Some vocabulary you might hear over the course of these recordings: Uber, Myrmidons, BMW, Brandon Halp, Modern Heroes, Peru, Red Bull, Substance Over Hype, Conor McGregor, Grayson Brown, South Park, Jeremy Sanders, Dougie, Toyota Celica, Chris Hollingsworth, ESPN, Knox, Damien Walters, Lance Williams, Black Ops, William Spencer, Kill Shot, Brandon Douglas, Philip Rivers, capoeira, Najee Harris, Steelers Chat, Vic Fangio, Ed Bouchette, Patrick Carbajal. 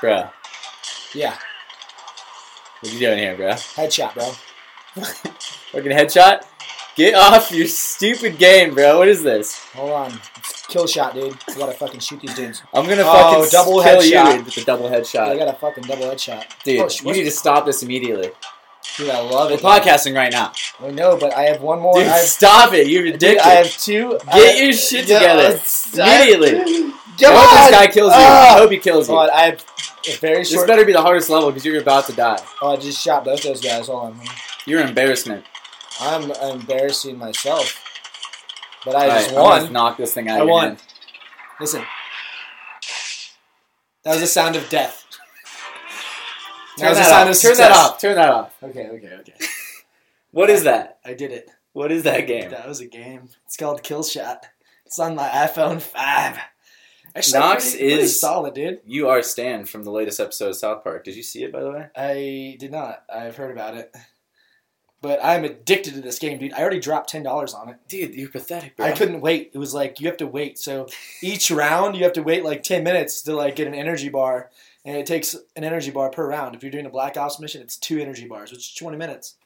Bro. Yeah. What you doing here, bro? Headshot, bro. Fucking headshot? Get off your stupid game, bro. What is this? Hold on. Kill shot, dude. I gotta fucking shoot these dudes. I'm gonna fucking double headshot. You with the double headshot. I got a fucking double headshot. Dude, you need to stop this immediately. Dude, I love it. We're podcasting right now. I know, but I have one more. Dude, stop it. You're ridiculous. Dude, I have two. Get your shit together. Immediately. God. I hope this guy kills you. I hope he kills you. God, I have a very short... This better be the hardest level because you're about to die. Oh, I just shot both those guys. Hold on. You're an embarrassment. I'm embarrassing myself. But I just won. I'm gonna knock this thing out of your hand. Listen. That was the sound of death. Turn that off. Turn that off. Okay. What is that? I did it. What is that game? That was a game. It's called Kill Shot. It's on my iPhone 5. Actually, Knox is solid, dude. You are Stan from the latest episode of South Park. Did you see it, by the way? I did not. I've heard about it. But I'm addicted to this game, dude. I already dropped $10 on it. Dude, you're pathetic, bro. I couldn't wait. It was like, you have to wait. So each round, you have to wait like 10 minutes to like get an energy bar. And it takes an energy bar per round. If you're doing a Black Ops mission, it's 2 energy bars, which is 20 minutes.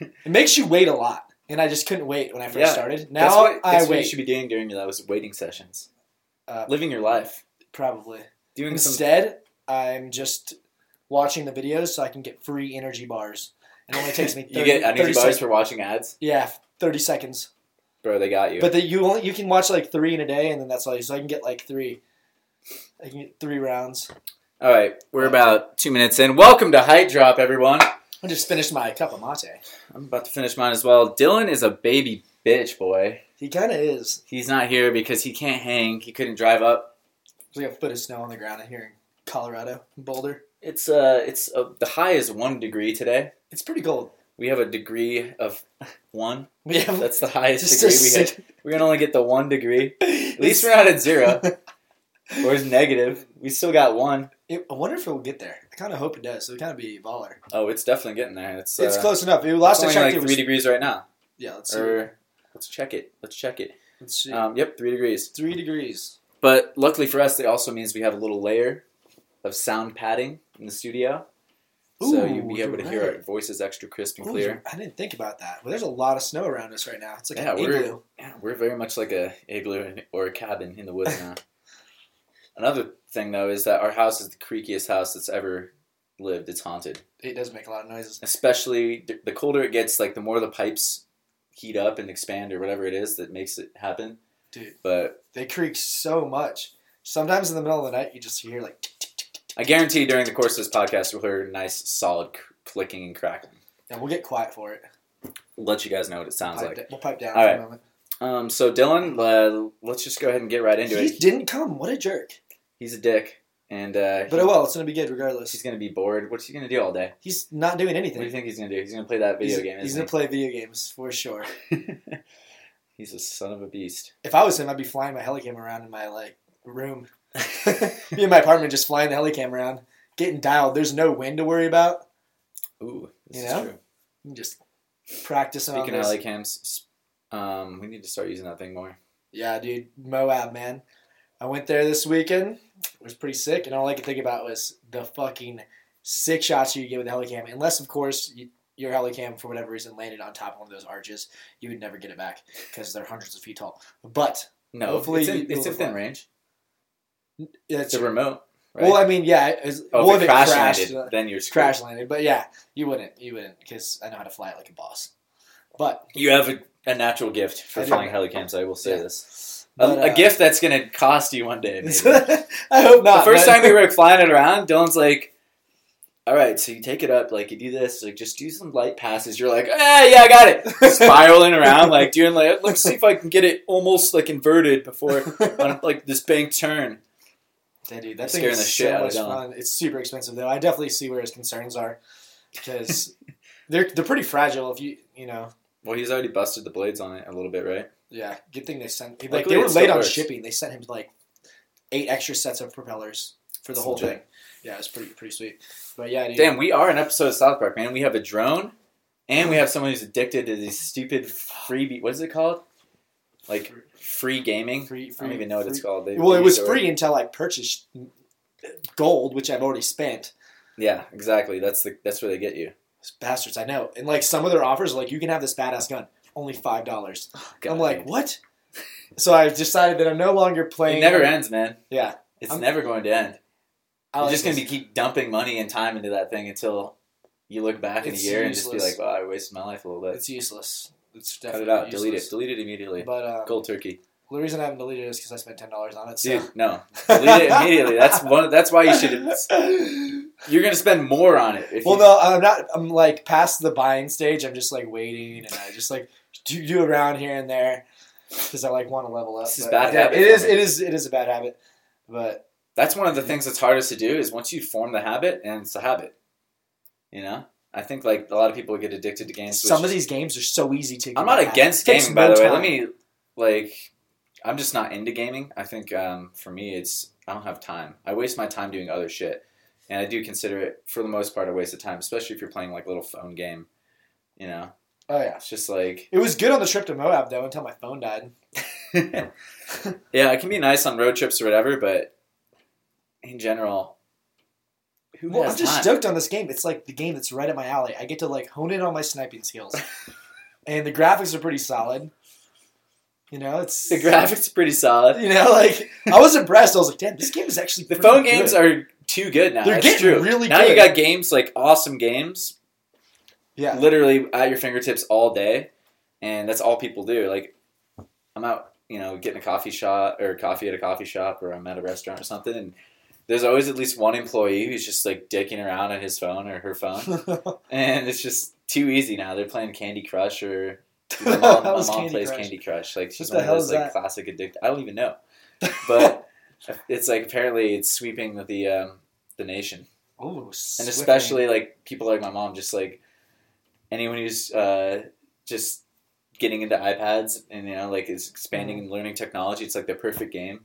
It makes you wait a lot. And I just couldn't wait when I first started. Now that's what you should be doing during those waiting sessions. Living your life. Probably. Instead, I'm just watching the videos so I can get free energy bars. It only takes me 30 You get energy bars for watching ads? Yeah, 30 seconds. Bro, they got you. But you can watch like 3 in a day, and then that's all you... So I can get like 3. I can get 3 rounds. All right, we're about 2 minutes in. Welcome to Height Drop, everyone. I just finished my cup of mate. I'm about to finish mine as well. Dylan is a baby bitch, boy. He kind of is. He's not here because he can't hang. He couldn't drive up. There's like a foot of snow on the ground here in Colorado, Boulder. It's the high is 1 degree today. It's pretty cold. We have a degree of 1. Yeah, that's the highest degree we had. We're gonna only get the 1 degree. At least we're not at 0. Or it's negative. We still got 1. I wonder if it will get there. I kind of hope it does. It'll kind of be baller. Oh, it's definitely getting there. It's close enough. Last I checked, like it was 3 degrees right now. Yeah, let's check it. Let's see. Yep, 3 degrees. 3 degrees. But luckily for us, it also means we have a little layer of sound padding in the studio. Ooh, so you'll be able to hear our voices extra crisp and clear. I didn't think about that. Well, there's a lot of snow around us right now. It's like an igloo. Yeah, we're very much like an igloo or a cabin in the woods now. Another thing, though, is that our house is the creakiest house that's ever lived. It's haunted. It does make a lot of noises. Especially the colder it gets, like the more the pipes heat up and expand or whatever it is that makes it happen. Dude, but they creak so much. Sometimes in the middle of the night, you just hear like... I guarantee during the course of this podcast, we'll hear nice, solid clicking and crackling. Yeah, we'll get quiet for it. We'll let you guys know what it sounds like. We'll pipe down for a moment. So, Dylan, let's just go ahead and get right into it. He didn't come. What a jerk. He's a dick. It's going to be good regardless. He's going to be bored. What's he going to do all day? He's not doing anything. What do you think he's going to do? He's going to play that video game. He's going to play video games for sure. He's a son of a beast. If I was him, I'd be flying my helicam around in my room. Be in my apartment just flying the helicam around, getting dialed. There's no wind to worry about. Ooh, this is true. You can just practice. Speaking of helicams, we need to start using that thing more. Yeah, dude. Moab, man. I went there this weekend. It was pretty sick, and all I could think about was the fucking sick shots you get with the helicam. Unless, of course, your helicam, for whatever reason, landed on top of one of those arches. You would never get it back because they're hundreds of feet tall. But hopefully it's a thin range. It's a remote, right? Well, I mean, yeah. If it crashed, then you're screwed. Crash landed, but yeah, you wouldn't because I know how to fly it like a boss. But you have a natural gift for flying helicams, I will say this. But, a gift that's going to cost you one day, maybe. I hope not. The first time we were flying it around, Dylan's like, all right, so you take it up, like, you do this, like, just do some light passes. You're like, yeah, I got it. Spiraling around, like, doing, like, let's see if I can get it almost, like, inverted before, on, like, this bank turn. Yeah, dude, that thing is so much fun. It's super expensive, though. I definitely see where his concerns are because they're pretty fragile if you know. Well, he's already busted the blades on it a little bit, right? Yeah, good thing they sent... Like, they were late on shipping. They sent him, like, 8 extra sets of propellers for the whole thing. Yeah, it was pretty sweet. But, yeah, dude. Damn, we are an episode of South Park, man. We have a drone, and we have someone who's addicted to these stupid freebie... What is it called? Like, free gaming? I don't even know what it's called. Well, it was free until I purchased gold, which I've already spent. Yeah, exactly. That's where they get you. Those bastards, I know. And like some of their offers are like, you can have this badass gun, only $5. Oh, I'm like, what? So I've decided that I'm no longer playing. It never ends, man. Yeah. It's never going to end. You're just going to keep dumping money and time into that thing until you look back in a year and just be like, oh, I wasted my life a little bit. It's useless. It's definitely cut it out. Useless. Delete it. Delete it immediately. But, cold turkey. The reason I haven't deleted it is because I spent $10 on it. So. Dude, no. Delete it immediately. That's why you should... You're going to spend more on it. No, I'm not. I'm like past the buying stage. I'm just like waiting and I just like do around here and there because I like want to level up. This is a bad habit. It is a bad habit. But that's one of the things that's hardest to do is once you form the habit, and it's a habit, you know? I think like a lot of people get addicted to games. Some of these games are so easy to get. I'm not against gaming, by the way. Let me like... I'm just not into gaming. I think for me it's... I don't have time. I waste my time doing other shit. And I do consider it, for the most part, a waste of time, especially if you're playing, like, a little phone game, you know? Oh, yeah. It's just, like... It was good on the trip to Moab, though, until my phone died. Yeah, it can be nice on road trips or whatever, but in general, who knows? Well, I'm just stoked on this game. It's, like, the game that's right up my alley. I get to, like, hone in on my sniping skills. And the graphics are pretty solid. You know, it's... The graphics are pretty solid. You know, like, I was impressed. I was like, damn, this game is actually pretty good. The phone games are... too good now. They're getting true. Really now good. Now you got games, like awesome games, yeah, literally at your fingertips all day, and that's all people do. Like, I'm out, you know, getting a coffee shop or coffee at a coffee shop, or I'm at a restaurant or something, and there's always at least one employee who's just like dicking around on his phone or her phone, and it's just too easy now. They're playing Candy Crush or my mom plays Candy Crush. Like she's one of those like classic addicted. I don't even know, but. It's like apparently it's sweeping the nation. Oh, and especially like people like my mom, just like anyone who's just getting into iPads and you know like is expanding and learning technology. It's like the perfect game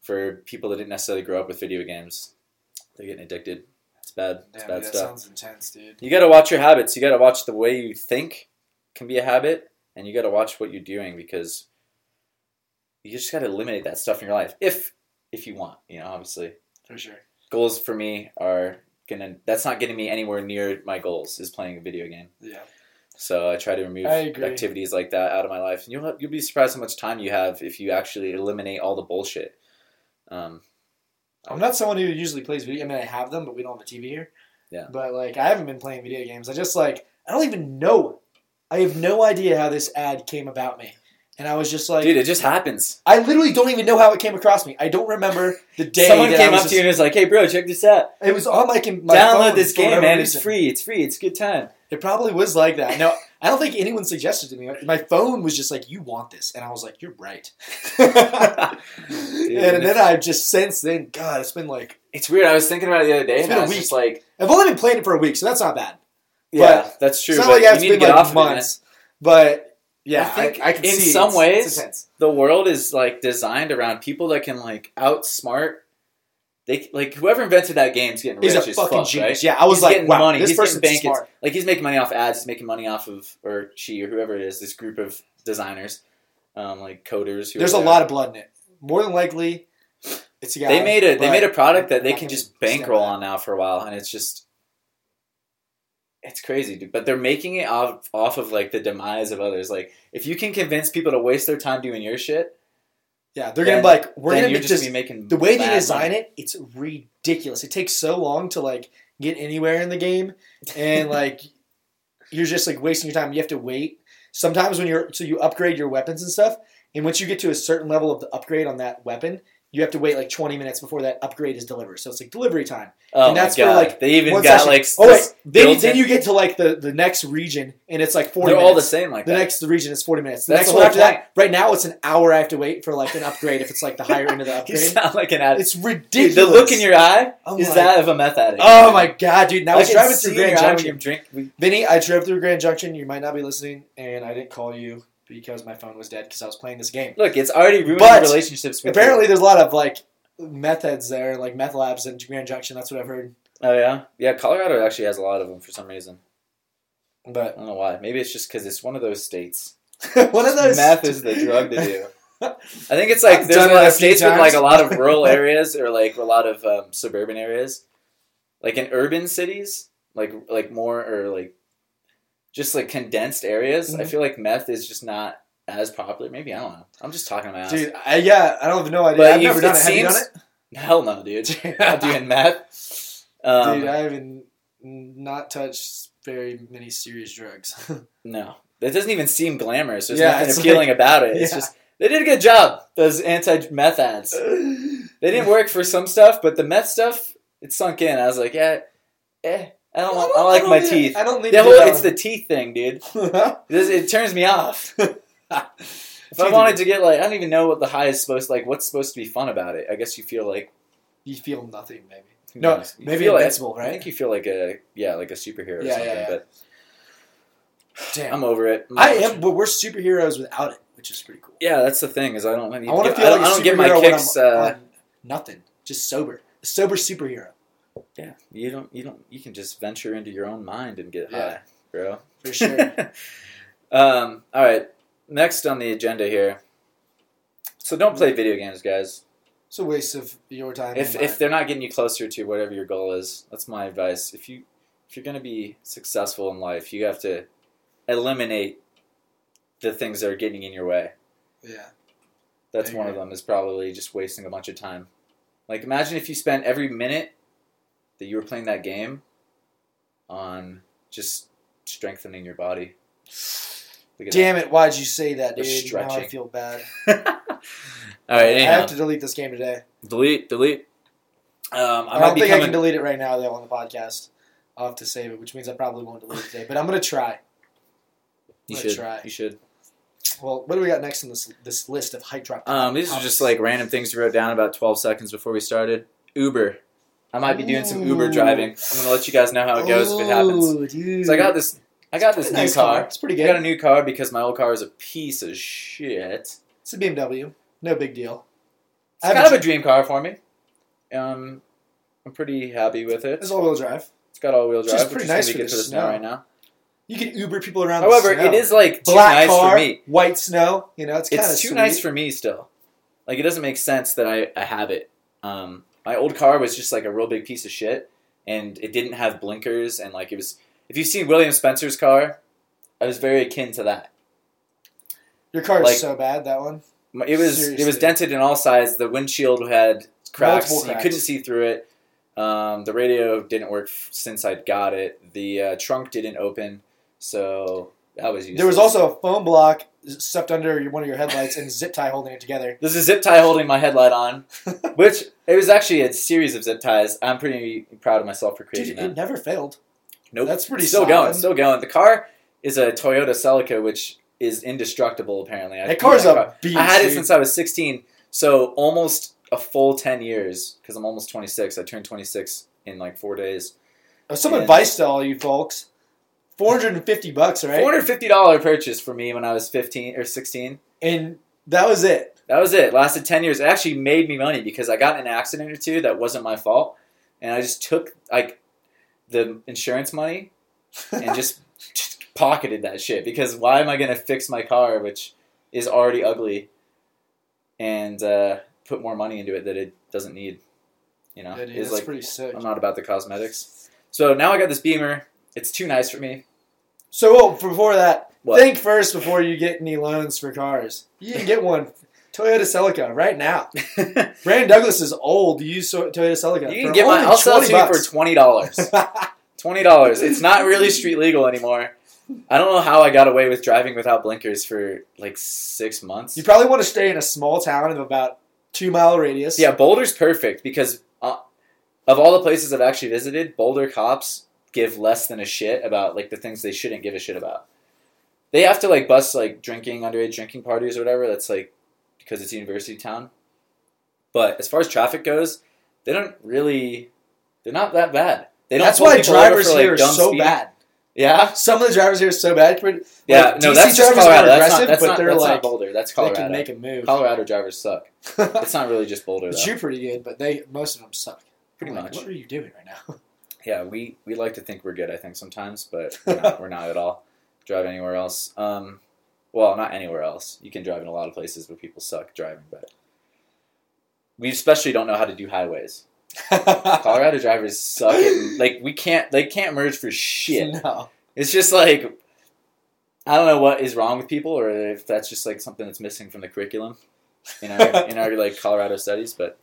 for people that didn't necessarily grow up with video games. They're getting addicted. It's bad. It's bad stuff. Sounds intense, dude. You got to watch your habits. You got to watch the way you think can be a habit, and you got to watch what you're doing because you just got to eliminate that stuff in your life if you want, you know, obviously. For sure. Goals for me are that's not getting me anywhere near my goals is playing a video game. Yeah. So I try to remove activities like that out of my life. And you'll be surprised how much time you have if you actually eliminate all the bullshit. I'm not someone who usually plays video. I mean, I have them, but we don't have a TV here. Yeah. But like, I haven't been playing video games. I just like, I don't even know. I have no idea how this ad came about me. And I was just like... Dude, it just happens. I literally don't even know how it came across me. I don't remember the day someone came up to you and was like, hey, bro, check this out. It was on my download this game, man. It's free. It's free. It's a good time. It probably was like that. No, I don't think anyone suggested to me. My phone was just like, you want this. And I was like, you're right. And then I just since then, God, it's been like... It's weird. I was thinking about it the other day. It's been a week. Like, I've only been playing it for a week, so that's not bad. Yeah, but that's true. It's not like I've been like months. But... Yeah, I think I can see. In some ways, the world is like designed around people that can like outsmart. They like whoever invented that game's getting rich as fuck. He's a fucking genius. Right? Yeah, I was like, wow, money. This person's smart. Like he's making money off ads. He's making money off of, or she, or whoever it is. This group of designers, like coders. Who There's a lot of blood in it. More than likely, it's a guy. They made a product that they can just bankroll on now for a while, and it's just. It's crazy, dude. But they're making it off of, like, the demise of others. Like, if you can convince people to waste their time doing your shit... Yeah, they're going to, like... We're going to just be making... The way they design it, it's ridiculous. It takes so long to, like, get anywhere in the game. And, like, you're just, like, wasting your time. You have to wait. Sometimes when you're... So you upgrade your weapons and stuff. And once you get to a certain level of the upgrade on that weapon... You have to wait like 20 minutes before that upgrade is delivered. So it's like delivery time. Oh, and that's my God. For like they even got session. Like oh wait, then you get to like the next region and it's like 40 They're minutes. All the same like the that. Next region is 40 minutes. The that's next the one after point. That. Right now it's an hour I have to wait for like an upgrade if it's like the higher end of the upgrade. You sound like an addict. It's ridiculous. Dude, the look in your eye is like, that of a meth addict. Oh my God, dude. Now I was driving through Grand Junction. Vinny, I drove through Grand Junction. You might not be listening and I didn't call you. Because my phone was dead because I was playing this game. Look, it's already ruined relationships with apparently, you. There's a lot of, like, meth heads there, like meth labs in Grand Junction. That's what I've heard. Oh, yeah? Yeah, Colorado actually has a lot of them for some reason. But I don't know why. Maybe it's just because it's one of those states. One of those... Meth is the drug to do. I think it's like there's a lot of states with like a lot of rural areas or like a lot of suburban areas. Like in urban cities, like more or like just like condensed areas, mm-hmm. I feel like meth is just not as popular. Maybe, I don't know. I'm just talking about. Dude, I don't have no idea. But I've never done it. Have you done it? Hell no, dude. I'm doing meth. Dude, I haven't not touched very many serious drugs. No. It doesn't even seem glamorous. There's nothing appealing about it. It's just, they did a good job, those anti-meth ads. They didn't work for some stuff, but the meth stuff, it sunk in. I was like, I don't like my teeth. I don't need it's the teeth thing, dude. It turns me off. If I wanted to get like, I don't even know what the high is supposed to, like, what's supposed to be fun about it. I guess you feel like... You feel nothing, maybe. No, maybe invincible, right? I think you feel like a superhero or something, but... Damn. I'm over it. But we're superheroes without it, which is pretty cool. Yeah, that's the thing is I don't get my kicks on nothing. Just sober. A sober superhero. Yeah. You can just venture into your own mind and get high, bro. For sure. All right. Next on the agenda here. So don't play video games, guys. It's a waste of your time. If they're not getting you closer to whatever your goal is, that's my advice. If you're gonna be successful in life, you have to eliminate the things that are getting in your way. Yeah. That's one of them is probably just wasting a bunch of time. Like, imagine if you spent every minute that you were playing that game on just strengthening your body. Damn it, why'd you say that, dude? Stretching. Now I feel bad. All right, anyhow. I have to delete this game today. Delete. I can delete it right now, though, on the podcast. I'll have to save it, which means I probably won't delete it today, but I'm going to try. You should. Well, what do we got next in this list of hype drop? These are just like random things you wrote down about 12 seconds before we started. Uber. I might be doing some Uber driving. I'm gonna let you guys know how it goes if it happens. Dude. So I got this new car. It's pretty good. I got a new car because my old car is a piece of shit. It's a BMW. No big deal. It's kind of a dream car for me. I'm pretty happy with it. It's all-wheel drive. It's got all-wheel drive. It's pretty nice for the snow right now. You can Uber people around. However, the snow. It is like too black nice car, for me. White snow, it's kind of too sweet. Nice for me still. Like, it doesn't make sense that I have it. My old car was just like a real big piece of shit, and it didn't have blinkers, and like it was. If you've seen William Spencer's car, I was very akin to that. Your car is like, so bad that one. It was seriously. It was dented in all sides. The windshield had cracks. You couldn't see through it. The radio didn't work since I got it. The trunk didn't open. So that was useful. There was also a foam block stuffed under one of your headlights and a zip tie holding it together. There's a zip tie holding my headlight on, which it was actually a series of zip ties. I'm pretty proud of myself for creating that. It never failed. Nope. That's pretty solid. Still going. The car is a Toyota Celica, which is indestructible, apparently. That car's a beast. I had it since I was 16, so almost a full 10 years because I'm almost 26. I turned 26 in like 4 days. Some advice to all you folks. $450, right? $450 purchase for me when I was 15 or 16. And that was it. Lasted 10 years. It actually made me money because I got in an accident or two that wasn't my fault. And I just took like the insurance money and just pocketed that shit. Because why am I going to fix my car, which is already ugly, and put more money into it that it doesn't need? Yeah, dude, that's like, pretty sick. I'm not about the cosmetics. So now I got this Beamer. It's too nice for me. So, before that, think first before you get any loans for cars. You can get one. Toyota Celica right now. Brandon Douglas is old. Use Toyota Celica. You can get mine. I'll sell it to you for $20. $20. It's not really street legal anymore. I don't know how I got away with driving without blinkers for like 6 months. You probably want to stay in a small town of about 2-mile radius. Yeah, Boulder's perfect because of all the places I've actually visited, Boulder cops give less than a shit about like the things they shouldn't give a shit about. They have to like bust like underage drinking parties or whatever. That's like because it's a university town. But as far as traffic goes, they're not that bad. They don't. That's why drivers here are so bad. Yeah, some of the drivers here are so bad. No, that's just Colorado. That's not Boulder. That's Colorado. They can make a move. Colorado drivers suck. It's not really just Boulder. But you're pretty good, but most of them suck. Pretty much. What are you doing right now? Yeah, we like to think we're good, I think, sometimes, but we're not at all. Drive anywhere else. Well, not anywhere else. You can drive in a lot of places, but people suck driving. But we especially don't know how to do highways. Colorado drivers suck. They can't merge for shit. No. It's just like, I don't know what is wrong with people, or if that's just like something that's missing from the curriculum in our like Colorado studies. But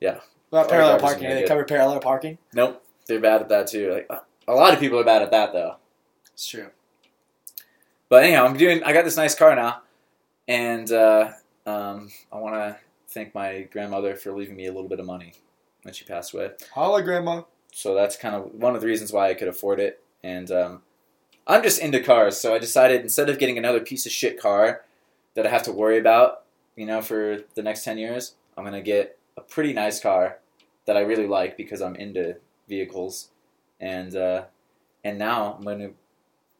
yeah. What about parallel parking? Do they cover parallel parking? Nope. They're bad at that too. Like a lot of people are bad at that though. It's true. But anyhow, I got this nice car now, and I want to thank my grandmother for leaving me a little bit of money when she passed away. Holla, Grandma. So that's kind of one of the reasons why I could afford it, and I'm just into cars, so I decided instead of getting another piece of shit car that I have to worry about, for the next 10 years, I'm going to get a pretty nice car that I really like because I'm into vehicles, and now I'm going to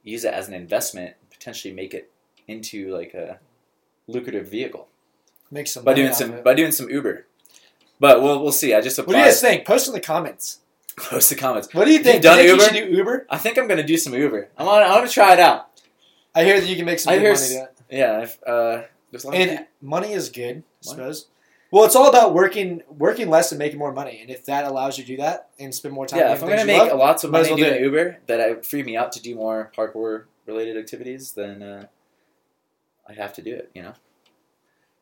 use it as an investment, potentially make it into like a lucrative vehicle. Make some money by doing some Uber. But we'll see. I just applied. What do you guys think? Post in the comments. What do you think? Do you should do Uber? I think I'm gonna do some Uber. I want to try it out. I hear that you can make some good money. Yeah. Money is good, I suppose. Well, it's all about working less and making more money. And if that allows you to do that and spend more time, if I'm gonna make lots of money doing Uber, that freed me up to do more parkour related activities, then I have to do it,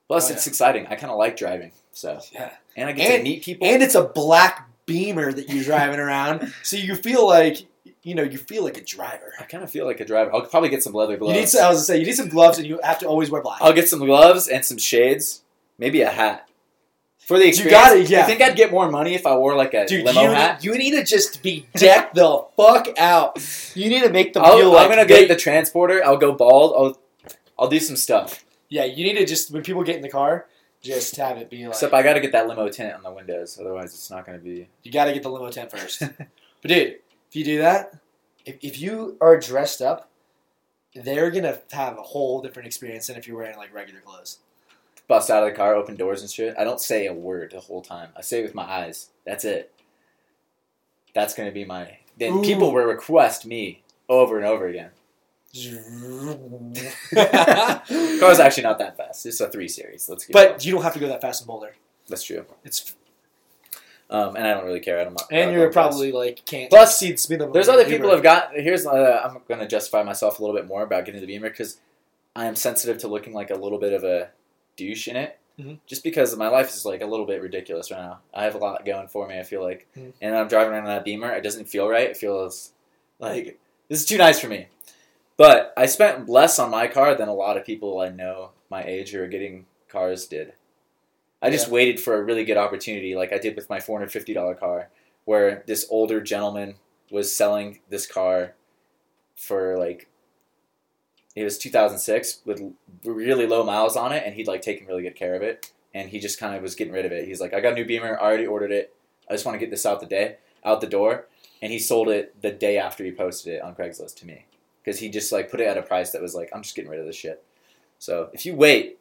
Plus, it's exciting. I kind of like driving, so yeah. And I get to meet people. And it's a black Beamer that you're driving around, so you feel like a driver. I kind of feel like a driver. I'll probably get some leather gloves. You need some gloves, and you have to always wear black. I'll get some gloves and some shades, maybe a hat. For the experience. You got it, yeah. I think I'd get more money if I wore like a limo hat. You need to just be decked the fuck out. You need to make them feel like... I'm going to get the transporter. I'll go bald. I'll do some stuff. Yeah, you need to just, when people get in the car, just have it be like... Except I got to get that limo tent on the windows. Otherwise, it's not going to be... You got to get the limo tent first. But dude, if you do that, if you are dressed up, they're going to have a whole different experience than if you're wearing like regular clothes. Bust out of the car, open doors and shit. I don't say a word the whole time. I say it with my eyes. That's it. That's going to be my... Then people will request me over and over again. Car's actually not that fast. It's a 3 Series. You don't have to go that fast in Boulder. That's true. It's... and I don't really care. You're probably like... can't... Plus, there's other people have got... Here's... I'm going to justify myself a little bit more about getting the Beamer because I am sensitive to looking like a little bit of a... douche in it, mm-hmm. Just because my life is like a little bit ridiculous right now. I have a lot going for me, I feel like. Mm-hmm. And I'm driving around in that Beamer. It doesn't feel right. It feels like this is too nice for me. But I spent less on my car than a lot of people I know my age who are getting cars did. I just waited for a really good opportunity like I did with my $450 car, where this older gentleman was selling this car for like... It was 2006 with really low miles on it, and he'd like taken really good care of it. And he just kind of was getting rid of it. He's like, I got a new Beamer. I already ordered it. I just want to get this out the door. And he sold it the day after he posted it on Craigslist to me. Because he just like put it at a price that was like, I'm just getting rid of this shit. So if you wait.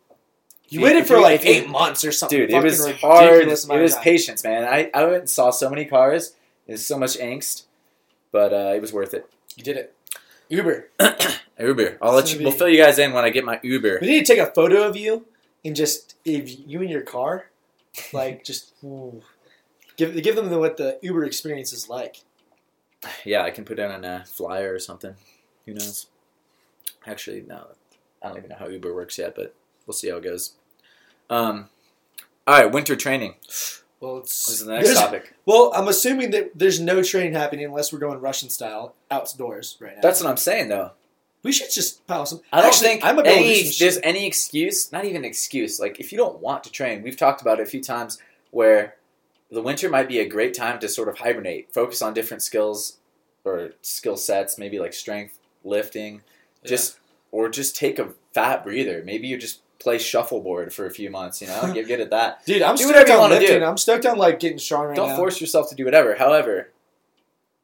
You waited for 8 months or something. Dude, it was hard. It was patience, man. I went and saw so many cars. There's so much angst. But it was worth it. You did it. Uber. We'll fill you guys in when I get my Uber. We need to take a photo of you and just if you in your car, like just give them what the Uber experience is like. Yeah, I can put down a flyer or something. Who knows? Actually, no, I don't even know how Uber works yet, but we'll see how it goes. All right, winter training. Well, this is the next topic. Well, I'm assuming that there's no training happening unless we're going Russian style outdoors right now. That's what I'm saying, though. We should just pile some. I don't think there's any excuse, not even an excuse. Like, if you don't want to train, we've talked about it a few times where the winter might be a great time to sort of hibernate, focus on different skills or skill sets, maybe like strength, lifting, just take a fat breather. Maybe you just play shuffleboard for a few months, get at that. Dude, I'm stoked on lifting. I'm stoked on like getting strong right now. Don't force yourself to do whatever. However,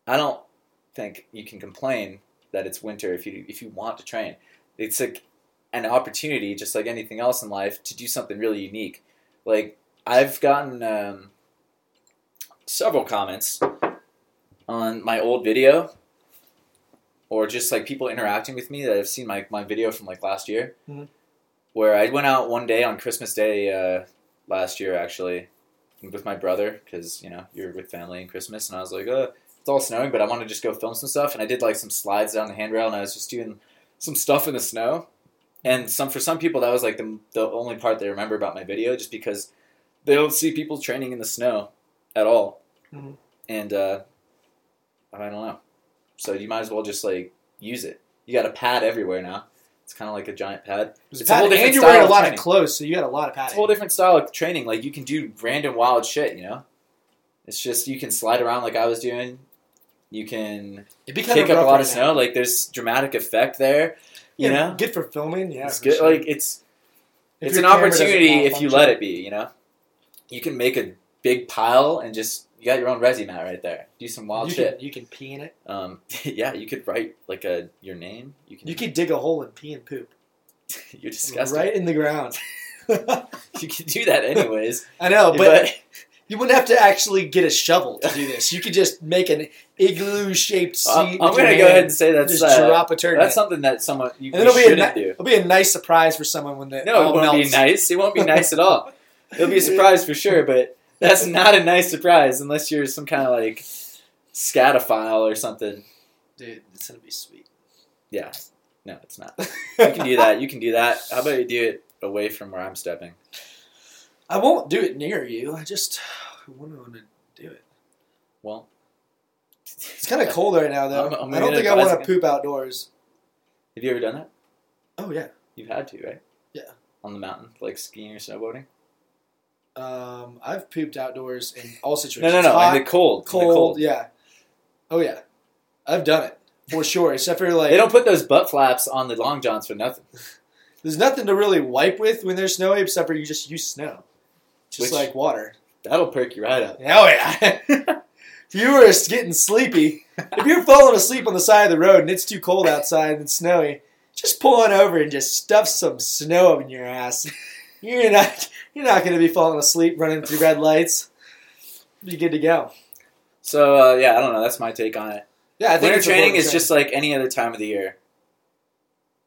I don't think you can complain that it's winter if you want to train. It's like an opportunity, just like anything else in life, to do something really unique. Like, I've gotten several comments on my old video or just like people interacting with me that have seen my video from like last year, mm-hmm. where I went out one day on Christmas Day last year actually with my brother because, you know, you're with family and Christmas, and I was like, it's all snowing, but I want to just go film some stuff. And I did like some slides down the handrail, and I was just doing some stuff in the snow. And for some people, that was like the only part they remember about my video, just because they don't see people training in the snow at all. Mm-hmm. And I don't know. So you might as well just like use it. You got a pad everywhere now. It's kind of like a giant pad. It's a whole different and you're wearing a lot of clothes, so you got a lot of padding. It's a whole different style of training. Like you can do random wild shit, you know? It's just you can slide around like I was doing. You can pick up a lot of snow. Like there's dramatic effect there. You know? Good for filming, yeah. It's good. Sure. Like it's an opportunity if you let it be, you know? You can make a big pile and just you got your own resi mat right there. Do some wild shit. You can pee in it. Yeah, you could write like your name. You could dig a hole and pee and poop. You're disgusting. Right in the ground. You could do that anyways. I know, but you wouldn't have to actually get a shovel to do this. You could just make an igloo-shaped seat. I'm going to go ahead and say that's just drop a turd. That's something that someone shouldn't do. It'll be a nice surprise for someone when the all melts. No, it won't be nice. It won't be nice at all. It'll be a surprise for sure, but that's not a nice surprise unless you're some kind of like scatophile or something. Dude, it's going to be sweet. Yeah. No, it's not. You can do that. You can do that. How about you do it away from where I'm stepping? I won't do it near you. I just want to do it. Well, it's kind of cold right now, though. I don't think I want to poop outdoors. Have you ever done that? Oh, yeah. You've had to, right? Yeah. On the mountain, like skiing or snowboarding? I've pooped outdoors in all situations. No. Hot, in the cold. Yeah. Oh, yeah. I've done it. For sure. Except for, like... They don't put those butt flaps on the long johns for nothing. There's nothing to really wipe with when there's snow, except for you just use snow. Which, like water. That'll perk you right up. Hell yeah. If you were getting sleepy, if you're falling asleep on the side of the road and it's too cold outside and it's snowy, just pull on over and just stuff some snow up in your ass. You're not going to be falling asleep running through red lights. Be good to go. So, yeah, I don't know. That's my take on it. Yeah, I think winter training is just like any other time of the year.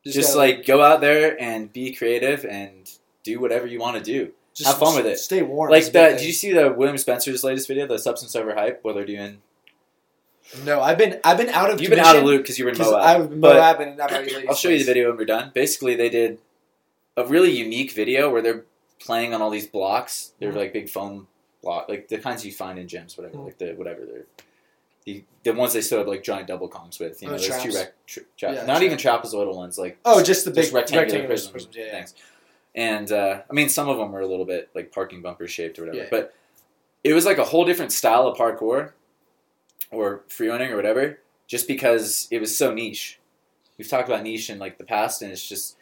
Just like go out there and be creative and do whatever you want to do. Just have fun with it. Stay warm. Like that. Did you see the William Spencer's latest video, the Substance Over Hype, where they're doing? No, I've been out of. You've been out of loop because you were in Moab. I've been Moab and not really. I'll show you the video when we're done. Basically, they did a really unique video where they're playing on all these blocks. They're like big foam block, like the kinds you find in gyms, whatever. Mm-hmm. Like the ones they set up like giant double congs with. You know, those traps. Even trapezoidal ones. Like just the big rectangular prisms. Yeah. Things. And, I mean, some of them were a little bit, like, parking bumper shaped or whatever. Yeah. But it was, like, a whole different style of parkour or free running or whatever just because it was so niche. We've talked about niche in, like, the past, and it's just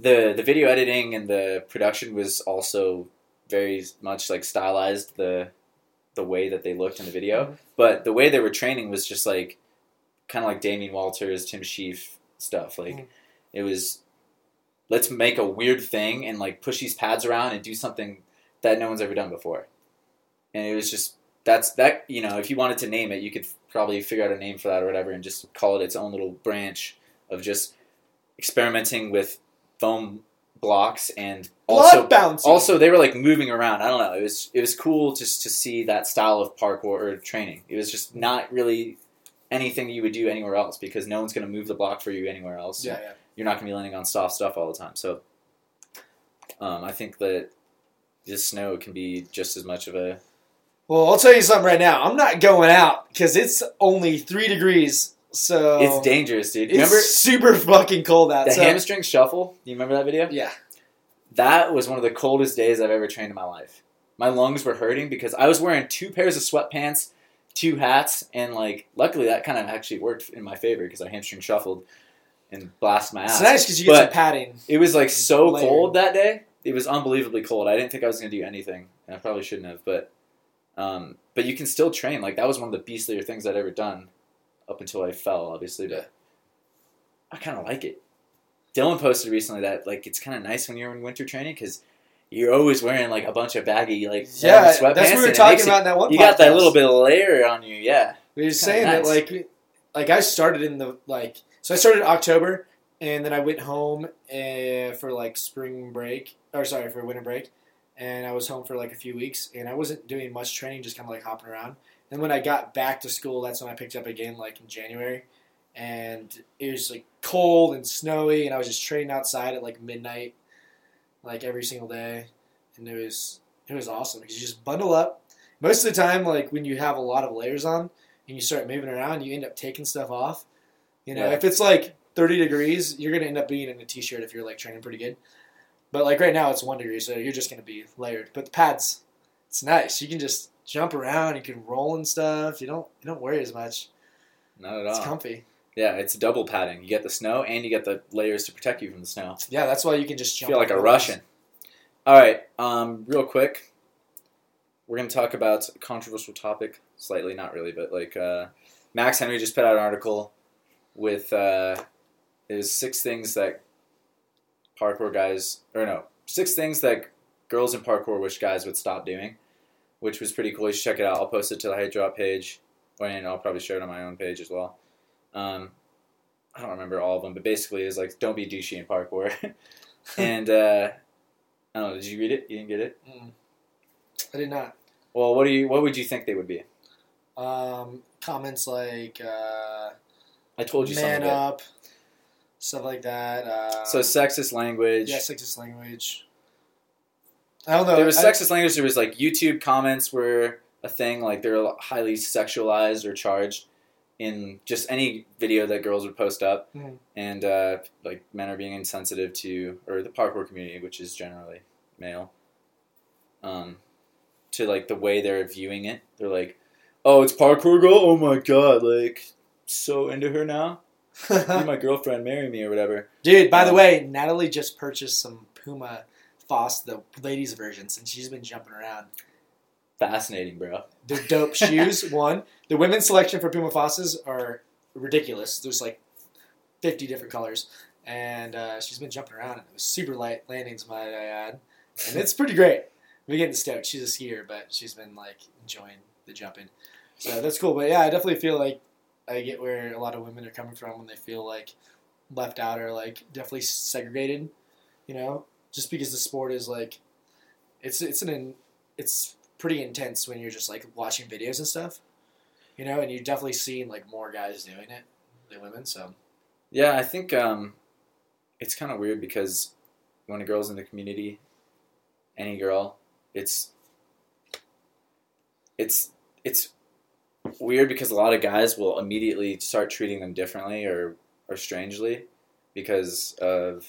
the video editing and the production was also very much, like, stylized the way that they looked in the video. Mm-hmm. But the way they were training was just, like, kind of like Damien Walters, Tim Schieff stuff. Like, it was... Let's make a weird thing and, like, push these pads around and do something that no one's ever done before. And it was just, you know, if you wanted to name it, you could probably figure out a name for that or whatever and just call it its own little branch of just experimenting with foam blocks and also bouncing. Also, they were, like, moving around. I don't know. It was cool just to see that style of parkour or training. It was just not really anything you would do anywhere else because no one's going to move the block for you anywhere else. Yeah. You're not going to be landing on soft stuff all the time. So I think that this snow can be just as much of a... Well, I'll tell you something right now. I'm not going out because it's only 3 degrees. So it's dangerous, dude. Remember, super fucking cold out. The hamstring shuffle. Do you remember that video? Yeah. That was one of the coldest days I've ever trained in my life. My lungs were hurting because I was wearing 2 pairs of sweatpants, 2 hats, and like luckily that kind of actually worked in my favor because I hamstring shuffled. And blast my ass. It's nice because you get some padding. It was like so cold that day. It was unbelievably cold. I didn't think I was going to do anything, and I probably shouldn't have. But you can still train. Like that was one of the beastlier things I'd ever done, up until I fell, obviously. But I kind of like it. Dylan posted recently that like it's kind of nice when you're in winter training because you're always wearing like a bunch of baggy like sweatpants. That's what we were talking about in that one podcast. You got that little bit of layer on you. Yeah, we were saying that like. like I started in the like so I started in October and then I went home for like spring break or sorry for winter break and I was home for like a few weeks and I wasn't doing much training, just kind of like hopping around. Then when I got back to school, that's when I picked up again, like in January, and it was like cold and snowy, and I was just training outside at like midnight, like every single day, and it was awesome because you just bundle up. Most of the time, like when you have a lot of layers on and you start moving around, you end up taking stuff off. You know, if it's like 30 degrees, you're gonna end up being in a t-shirt if you're like training pretty good. But like right now, it's 1 degree, so you're just gonna be layered. But the pads, it's nice. You can just jump around, you can roll and stuff. You don't worry as much. Not at all. It's comfy. Yeah, it's double padding. You get the snow and you get the layers to protect you from the snow. Yeah, that's why you can just jump. Feel like a Russian. All right, real quick, we're gonna talk about a controversial topic slightly, not really, but like Max Henry just put out an article with it was 6 things that parkour guys, or no, 6 things that girls in parkour wish guys would stop doing. Which was pretty cool. You should check it out. I'll post it to the Height Drop page, and I'll probably share it on my own page as well. I don't remember all of them, but basically it's like, don't be douchey in parkour. And, I don't know, did you read it? You didn't get it? Mm-mm. I did not. Well, what would you think they would be? Comments like, I told you man up, stuff like that. So sexist language. Yeah, sexist language. I don't know. There was sexist language. There was like YouTube comments were a thing. Like they're highly sexualized or charged in just any video that girls would post up, mm-hmm. and like men are being insensitive to, or the parkour community, which is generally male, to like the way they're viewing it. They're like, "Oh, it's parkour girl. Oh my god! Like so into her now. You're my girlfriend. Marry me or whatever." Dude, by the way, Natalie just purchased some Puma Foss, the ladies' version, since she's been jumping around. Fascinating, bro. They're dope shoes, one. The women's selection for Puma Fosses are ridiculous. There's like 50 different colors. And she's been jumping around. And it was super light landings, might I add. And it's pretty great. We're getting stoked. She's a skier, but she's been like enjoying the jumping. So that's cool. But yeah, I definitely feel like I get where a lot of women are coming from when they feel like left out or like definitely segregated, you know? Just because the sport is like, it's pretty intense when you're just like watching videos and stuff, you know, and you're definitely seeing like more guys doing it than women. So, yeah, I think it's kind of weird because when a girl's in the community, any girl, it's weird because a lot of guys will immediately start treating them differently or strangely because of,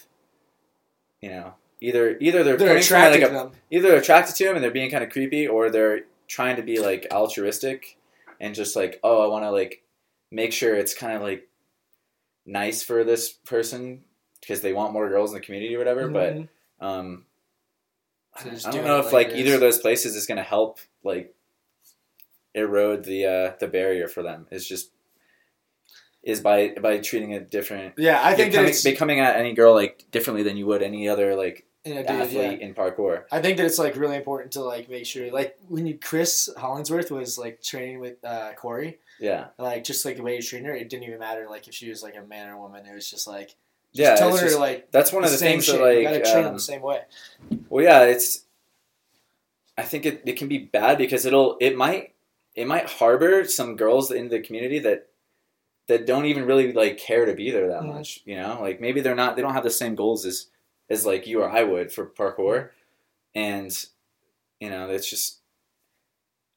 you know. Either they're attracted to them. Either they're attracted to him and they're being kind of creepy, or they're trying to be like altruistic and just like, oh, I want to like make sure it's kind of like nice for this person because they want more girls in the community or whatever. Mm-hmm. But so I don't know if like either of those places is going to help like erode the barrier for them. It's just by treating it different. Yeah, I think that it's becoming at any girl like differently than you would any other like athlete in parkour. I think that it's like really important to like make sure like when Chris Hollingsworth was like training with Corey. Yeah. Like just like the way you train her, it didn't even matter like if she was like a man or a woman. It was just like tell her like that's one of the things that like you gotta train them the same way. Well, yeah, I think it can be bad because it might harbor some girls in the community that don't even really like care to be there that mm-hmm. much, you know, like maybe they don't have the same goals as like you or I would for parkour. And you know, it's just,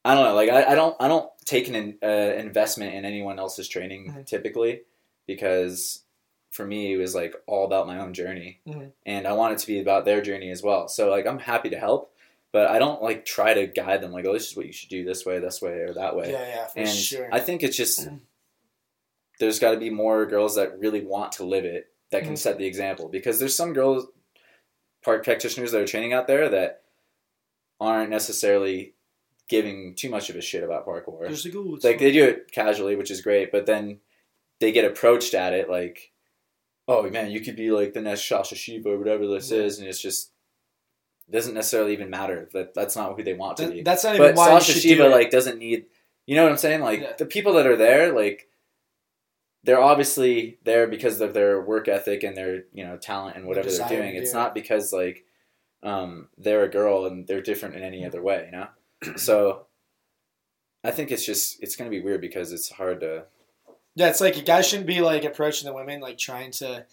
I don't know. Like I don't take an investment in anyone else's training mm-hmm. typically, because for me, it was like all about my own journey mm-hmm. and I want it to be about their journey as well. So like, I'm happy to help, but I don't like try to guide them. Like, oh, this is what you should do this way or that way. Yeah, for sure. I think it's just, mm-hmm. there's got to be more girls that really want to live it that can mm-hmm. set the example, because there's some girls, park practitioners that are training out there that aren't necessarily giving too much of a shit about parkour. Like they do it casually, which is great, but then they get approached at it like, oh man, you could be like the next Sasha Shiba or whatever this mm-hmm. is. And it's just, it doesn't necessarily even matter that's not who they want to be. That's not even why Sasha Shiba doesn't need, you know what I'm saying? Like the people that are there, like, they're obviously there because of their work ethic and their, you know, talent and whatever they're doing. It's not because, like, they're a girl and they're different in any other way, you know? So I think it's just, it's going to be weird because it's hard to. Yeah, it's like, you guys shouldn't be, like, approaching the women, like, trying to,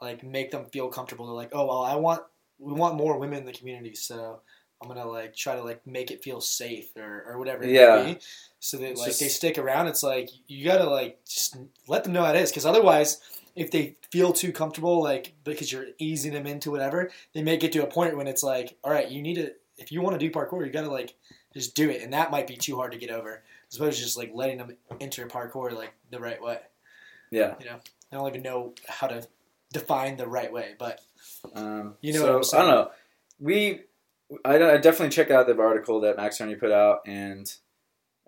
like, make them feel comfortable. They're like, oh, well, we want more women in the community, so I'm going to, like, try to, like, make it feel safe or whatever it may be. So that, like, just, they stick around. It's like, you got to, like, just let them know how it is. Because otherwise, if they feel too comfortable, like, because you're easing them into whatever, they may get to a point when it's like, all right, you need to, if you want to do parkour, you got to, like, just do it. And that might be too hard to get over. As opposed to just, like, letting them enter parkour, like, the right way. Yeah. You know? I don't even know how to define the right way, but you know what I'm saying. I don't know. I definitely check out the article that Max Henry put out, and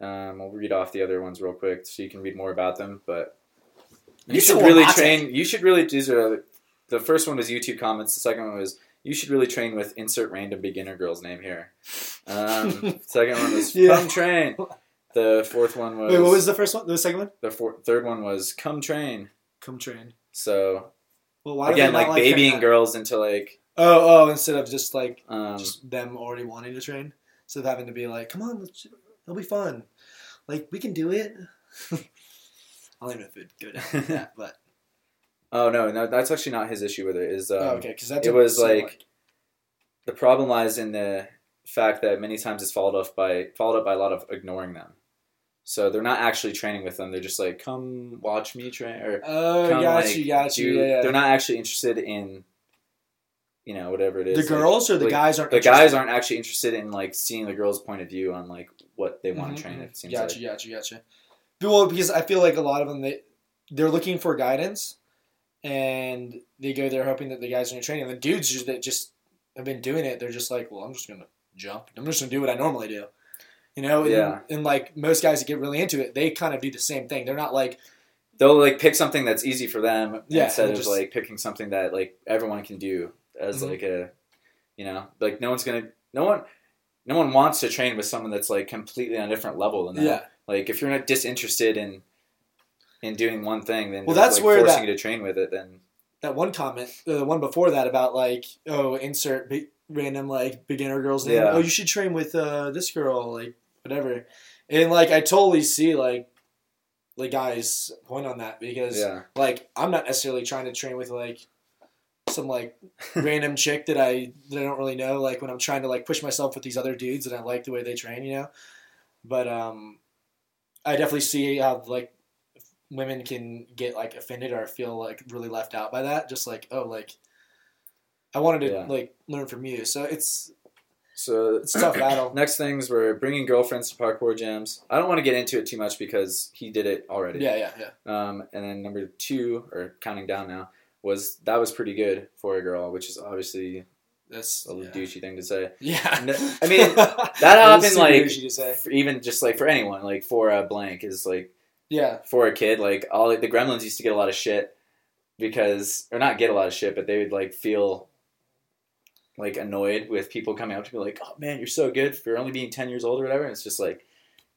I'll read off the other ones real quick so you can read more about them. But you should really train. You should really – these are the first one was YouTube comments. The second one was – you should really train with insert random beginner girl's name here. Second one was come train. The fourth one was... Wait, what was the first one? The second one? The third one was come train. Come train. So, well, why again, like babying girls into like... Oh, instead of just like just them already wanting to train. Instead of having to be like, come on, it'll be fun. Like, we can do it. I don't even know if it would go down like that, but... Oh, no, that's actually not his issue with it. Is okay, 'cause it was like the problem lies in the fact that many times it's followed up by a lot of ignoring them. So they're not actually training with them. They're just like, come watch me train. Or, got you. Yeah. They're not actually interested in, you know, whatever it is. The girls or the guys aren't interested? The guys aren't actually interested in, like, seeing the girls' point of view on, like, what they want to train. It seems like. Gotcha. Well, because I feel like a lot of them, they're looking for guidance. And they go there hoping that the guys are training. The dudes that just have been doing it, they're just like, well, I'm just going to jump. I'm just going to do what I normally do. You know? Yeah. And, like, most guys that get really into it, they kind of do the same thing. They're not, like... They'll, like, pick something that's easy for them instead of, just, like, picking something that, like, everyone can do as, like, a... You know? Like, no one's going to... No one wants to train with someone that's, like, completely on a different level than that. Yeah. Like, if you're not disinterested in... And doing one thing, then that's like where forcing you to train with it. Then that one comment, the one before that about like, oh, insert random like beginner girl's name. Yeah. Oh, you should train with this girl, like whatever. And like, I totally see like the guy's point on that because like I'm not necessarily trying to train with like some like random chick that I don't really know. Like when I'm trying to like push myself with these other dudes and I like the way they train, you know. But I definitely see how like. Women can get like offended or feel like really left out by that. Just like, oh, like I wanted to like learn from you. So it's a tough battle. Next things were bringing girlfriends to parkour gyms. I don't want to get into it too much because he did it already. Yeah. And then number 2 or counting down now was pretty good for a girl, which is obviously that's a douchey thing to say. Yeah. No, I mean, that happened like to say. Even just like for anyone, like for a blank is like, yeah, for a kid, like all the Gremlins used to get a lot of shit because, or not get a lot of shit, but they would like feel like annoyed with people coming up to be like, "Oh man, you're so good for only being 10 years old or whatever." And it's just like,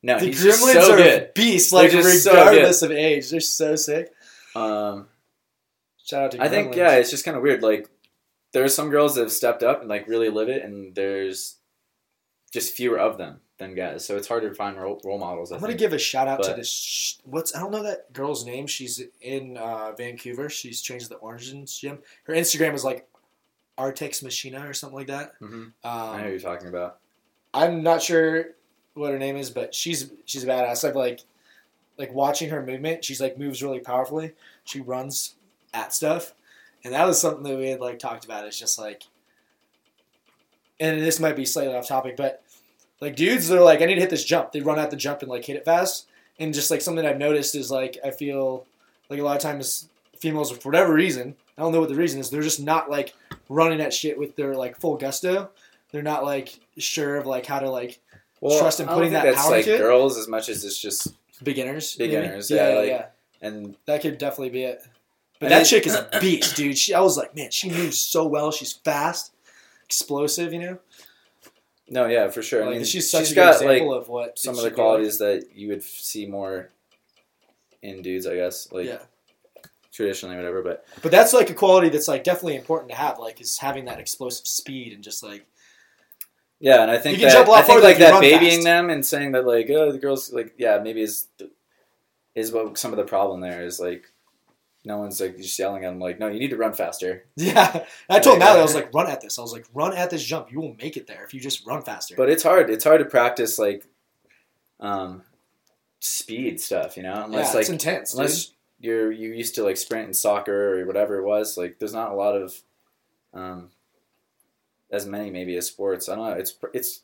no, the Gremlins are beasts, like regardless of age, they're so sick. Shout out to Gremlins. I think it's just kind of weird. Like, there's some girls that have stepped up and like really live it, and there's just fewer of them. Than guys, so it's harder to find role models. I'm going to give a shout out to this. I don't know that girl's name. She's in Vancouver. She's changed the Origins gym. Her Instagram is like Artex Machina or something like that. Mm-hmm. I know what you're talking about. I'm not sure what her name is, but she's a badass. I've like watching her movement. She's like moves really powerfully. She runs at stuff, and that was something that we had like talked about. It's just like, and this might be slightly off topic, but. Like, dudes, they're like, I need to hit this jump. They run out the jump and, like, hit it fast. And just, like, something I've noticed is, like, I feel like a lot of times females, for whatever reason, I don't know what the reason is, they're just not, like, running at shit with their, like, full gusto. They're not, like, sure of, like, how to, like, trust and putting that power to it. I don't think that's, like, girls as much as it's just... Beginners, you know what I mean? Yeah. And that could definitely be it. But that chick is a beast, dude. I was like, man, she moves so well. She's fast, explosive, you know? No, yeah, for sure. Like, I mean, she's such a good example of what some of the qualities that you would see more in dudes, I guess. Like, traditionally, whatever. But that's like a quality that's like definitely important to have. Like, is having that explosive speed and just like. Yeah, and I think that babying them and saying that like, oh, the girls like, yeah, maybe is what some of the problem there is, like. No one's like just yelling at him like, no, you need to run faster. Yeah. I told Natalie, I was like, run at this. I was like, run at this jump. You will make it there if you just run faster. But it's hard. It's hard to practice like speed stuff, you know? Unless, yeah, it's like, intense. Unless you're used to like sprint in soccer or whatever it was. Like there's not a lot of as many maybe as sports. I don't know. It's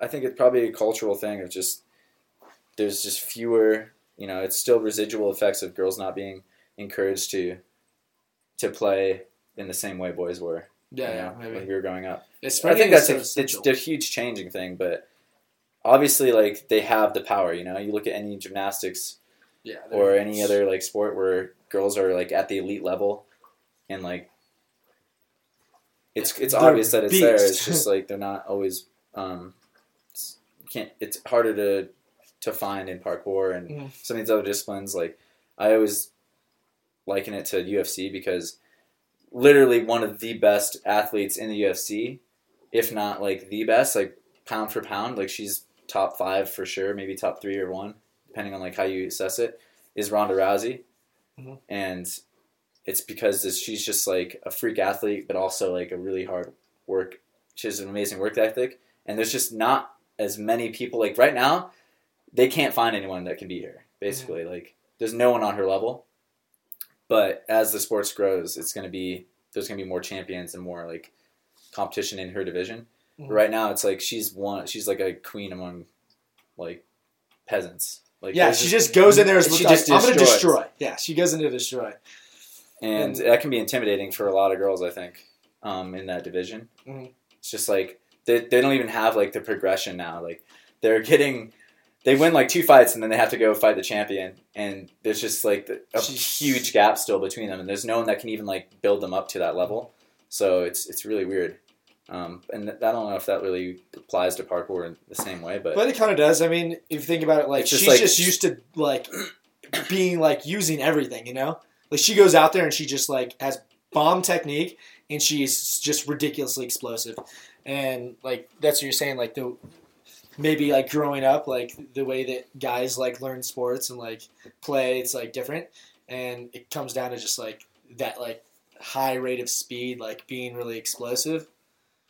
I think it's probably a cultural thing of just there's just fewer, you know, it's still residual effects of girls not being encouraged to play in the same way boys were. Yeah, maybe. When we were growing up. I think that's a huge changing thing, but obviously, like, they have the power, you know? You look at any gymnastics or any other, like, sport where girls are, like, at the elite level and, like, it's obvious that it's there. It's just, like, they're not always it's harder to find in parkour and some of these other disciplines. Like, I always liken it to UFC because literally one of the best athletes in the UFC, if not like the best, like pound for pound, like she's top 5 for sure, maybe top 3 or 1, depending on like how you assess it, is Ronda Rousey. Mm-hmm. And it's because she's just like a freak athlete, but also like a really hard work. She has an amazing work ethic. And there's just not as many people like right now, they can't find anyone that can beat her basically. Mm-hmm. Like there's no one on her level. But as the sports grows, there's going to be more champions and more like competition in her division. Mm-hmm. But right now it's like, she's like a queen among like peasants. Like, yeah. She just goes in there as I'm going to destroy. Yeah. She goes in to destroy. And that can be intimidating for a lot of girls, I think, in that division. Mm-hmm. It's just like, they don't even have like the progression now. Like they win like 2 fights and then they have to go fight the champion, and there's just like a huge gap still between them, and there's no one that can even like build them up to that level. So it's really weird, and I don't know if that really applies to parkour in the same way, but it kind of does. I mean, if you think about it, like she's just used to like being like using everything, you know. Like she goes out there and she just like has bomb technique, and she's just ridiculously explosive, and like that's what you're saying, like the. Maybe like growing up, like the way that guys like learn sports and like play, it's like different, and it comes down to just like that like high rate of speed, like being really explosive.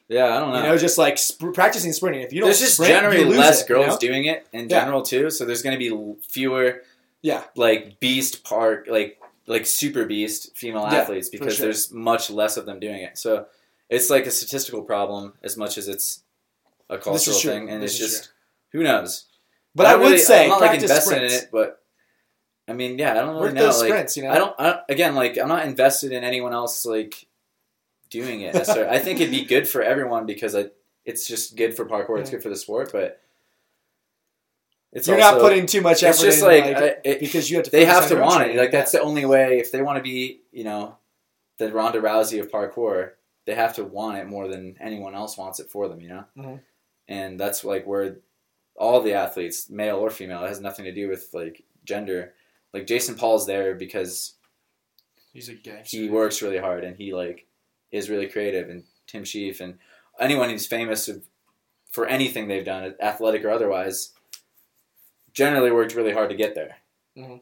Yeah, I don't know. You know, just like practicing sprinting. If you don't, there's just sprint, generally less girls doing it in general too. So there's going to be fewer, like beast park, like super beast female athletes because there's much less of them doing it. So it's like a statistical problem as much as it's. A cultural thing, and it's just who knows. But I would say I'm not like invested in it. But I mean, yeah, I don't really know. Like, you know, I'm not invested in anyone else like doing it. I think it'd be good for everyone because it's just good for parkour. It's good for the sport, but you're also not putting too much effort. It's just because you have to. They have to want it. Like that's the only way. If they want to be, you know, the Ronda Rousey of parkour, they have to want it more than anyone else wants it for them. You know. Mm-hmm. And that's like where all the athletes, male or female, it has nothing to do with like gender. Like Jason Paul's there because he's a gangster. He works really hard and he like is really creative. And Tim Schieff and anyone who's famous for anything they've done, athletic or otherwise, generally worked really hard to get there. Mm-hmm.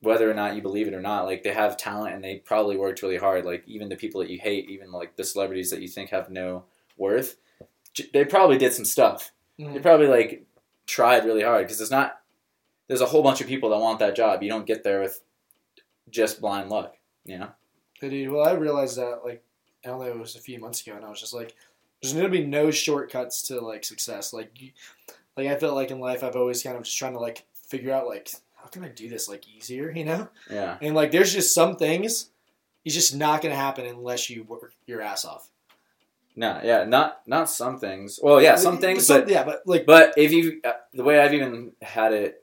Whether or not you believe it or not, like they have talent and they probably worked really hard. Like even the people that you hate, even like the celebrities that you think have no worth. They probably did some stuff. Mm-hmm. They probably like tried really hard because there's a whole bunch of people that want that job. You don't get there with just blind luck, you know? Dude, well, I realized that like, I don't know, it was a few months ago and I was just like, there's going to be no shortcuts to like success. Like I felt like in life, I've always kind of just trying to like figure out like, how can I do this like easier, you know? Yeah. And like, there's just some things it's just not going to happen unless you work your ass off. No, yeah, not some things. Well, yeah, some things, but if you the way I've even had it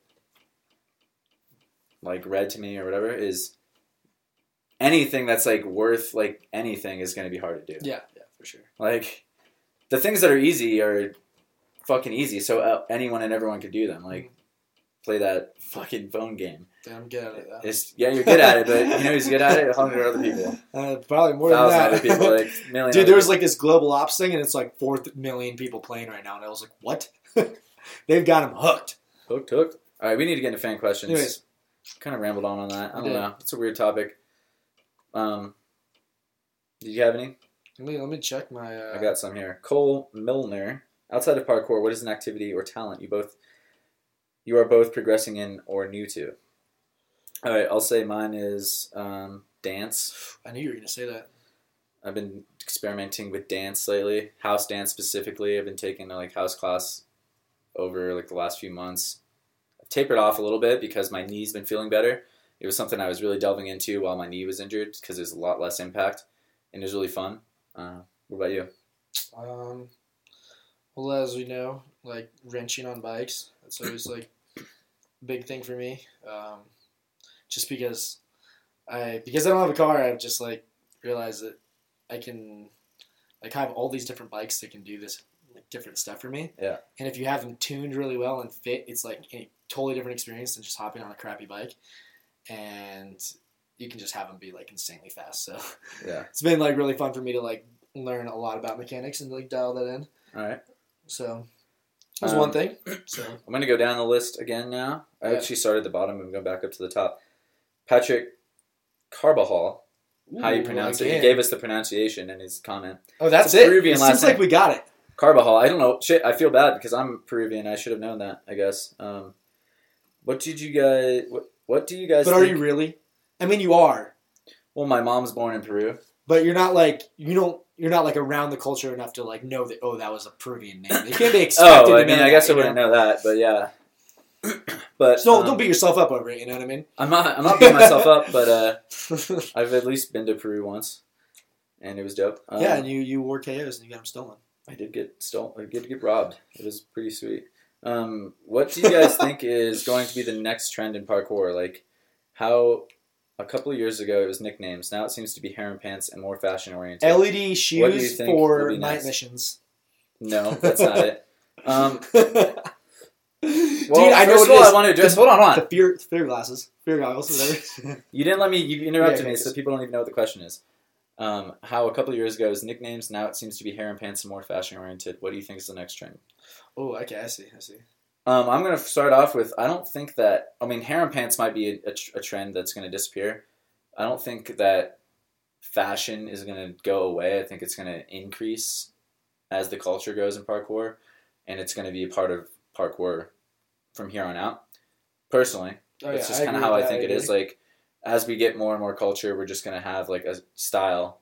like read to me or whatever is anything that's like worth like anything is going to be hard to do. Yeah, yeah, for sure. Like the things that are easy are fucking easy, so anyone and everyone could do them. Like play that fucking phone game. Damn, I'm good at it. Yeah, you're good at it, but you know who's good at it? 100 other people. Probably more than that. 1,000 other people. Like, million. Dude, there was like this Global Ops thing, and it's like 4 million people playing right now, and I was like, what? They've got them hooked. Hooked. All right, we need to get into fan questions. Anyways. Kind of rambled on that. I don't know. It's a weird topic. Did you have any? Let me check my... I got some here. Cole Milner. Outside of parkour, what is an activity or talent you are both progressing in or new to? All right, I'll say mine is dance. I knew you were going to say that. I've been experimenting with dance lately. House dance specifically. I've been taking like house class over like the last few months. I've tapered off a little bit because my knee's been feeling better. It was something I was really delving into while my knee was injured because there's a lot less impact, and it was really fun. What about you? Well, as we know, like wrenching on bikes, that's always like a big thing for me. Just because I don't have a car, I've just like realized that I can like have all these different bikes that can do this like, different stuff for me. Yeah. And if you have them tuned really well and fit, it's like a totally different experience than just hopping on a crappy bike. And you can just have them be like insanely fast. So yeah, it's been like really fun for me to like learn a lot about mechanics and like dial that in. All right. So that was one thing. So I'm going to go down the list again now. I actually started at the bottom and go back up to the top. Patrick Carbajal, how you pronounce it. He gave us the pronunciation in his comment. Oh, that's it. Peruvian last name. It seems like we got it. Carbajal. I don't know. Shit, I feel bad because I'm Peruvian. I should have known that, I guess. What do you guys think? But are you really? I mean, you are. Well, my mom's born in Peru. But you're not like, you're not like around the culture enough to like know that, oh, that was a Peruvian name. It can't be expected. I guess I wouldn't know that, but yeah. But so don't beat yourself up over it, you know what I mean? I'm not beating myself up, but I've at least been to Peru once, and it was dope. Yeah, and you wore KOs and you got them stolen. I did get stolen. I did get robbed. It was pretty sweet. What do you guys think is going to be the next trend in parkour? Like, how a couple of years ago it was nicknames. Now it seems to be hair and pants and more fashion oriented. LED shoes for night missions. No, that's not it. Dude, I know what it is. I want to address. Hold on. The fear glasses, fear goggles, whatever. You didn't let me. You interrupted me, so people don't even know what the question is. How a couple of years ago it was nicknames. Now it seems to be hair and pants and more fashion oriented. What do you think is the next trend? Oh, okay, I see. I'm going to start off with, I don't think that, I mean, hair and pants might be a trend that's going to disappear. I don't think that fashion is going to go away. I think it's going to increase as the culture goes in parkour, and it's going to be a part of parkour from here on out. Personally, it's just kind of how I think it is. Like, as we get more and more culture, we're just going to have like a style,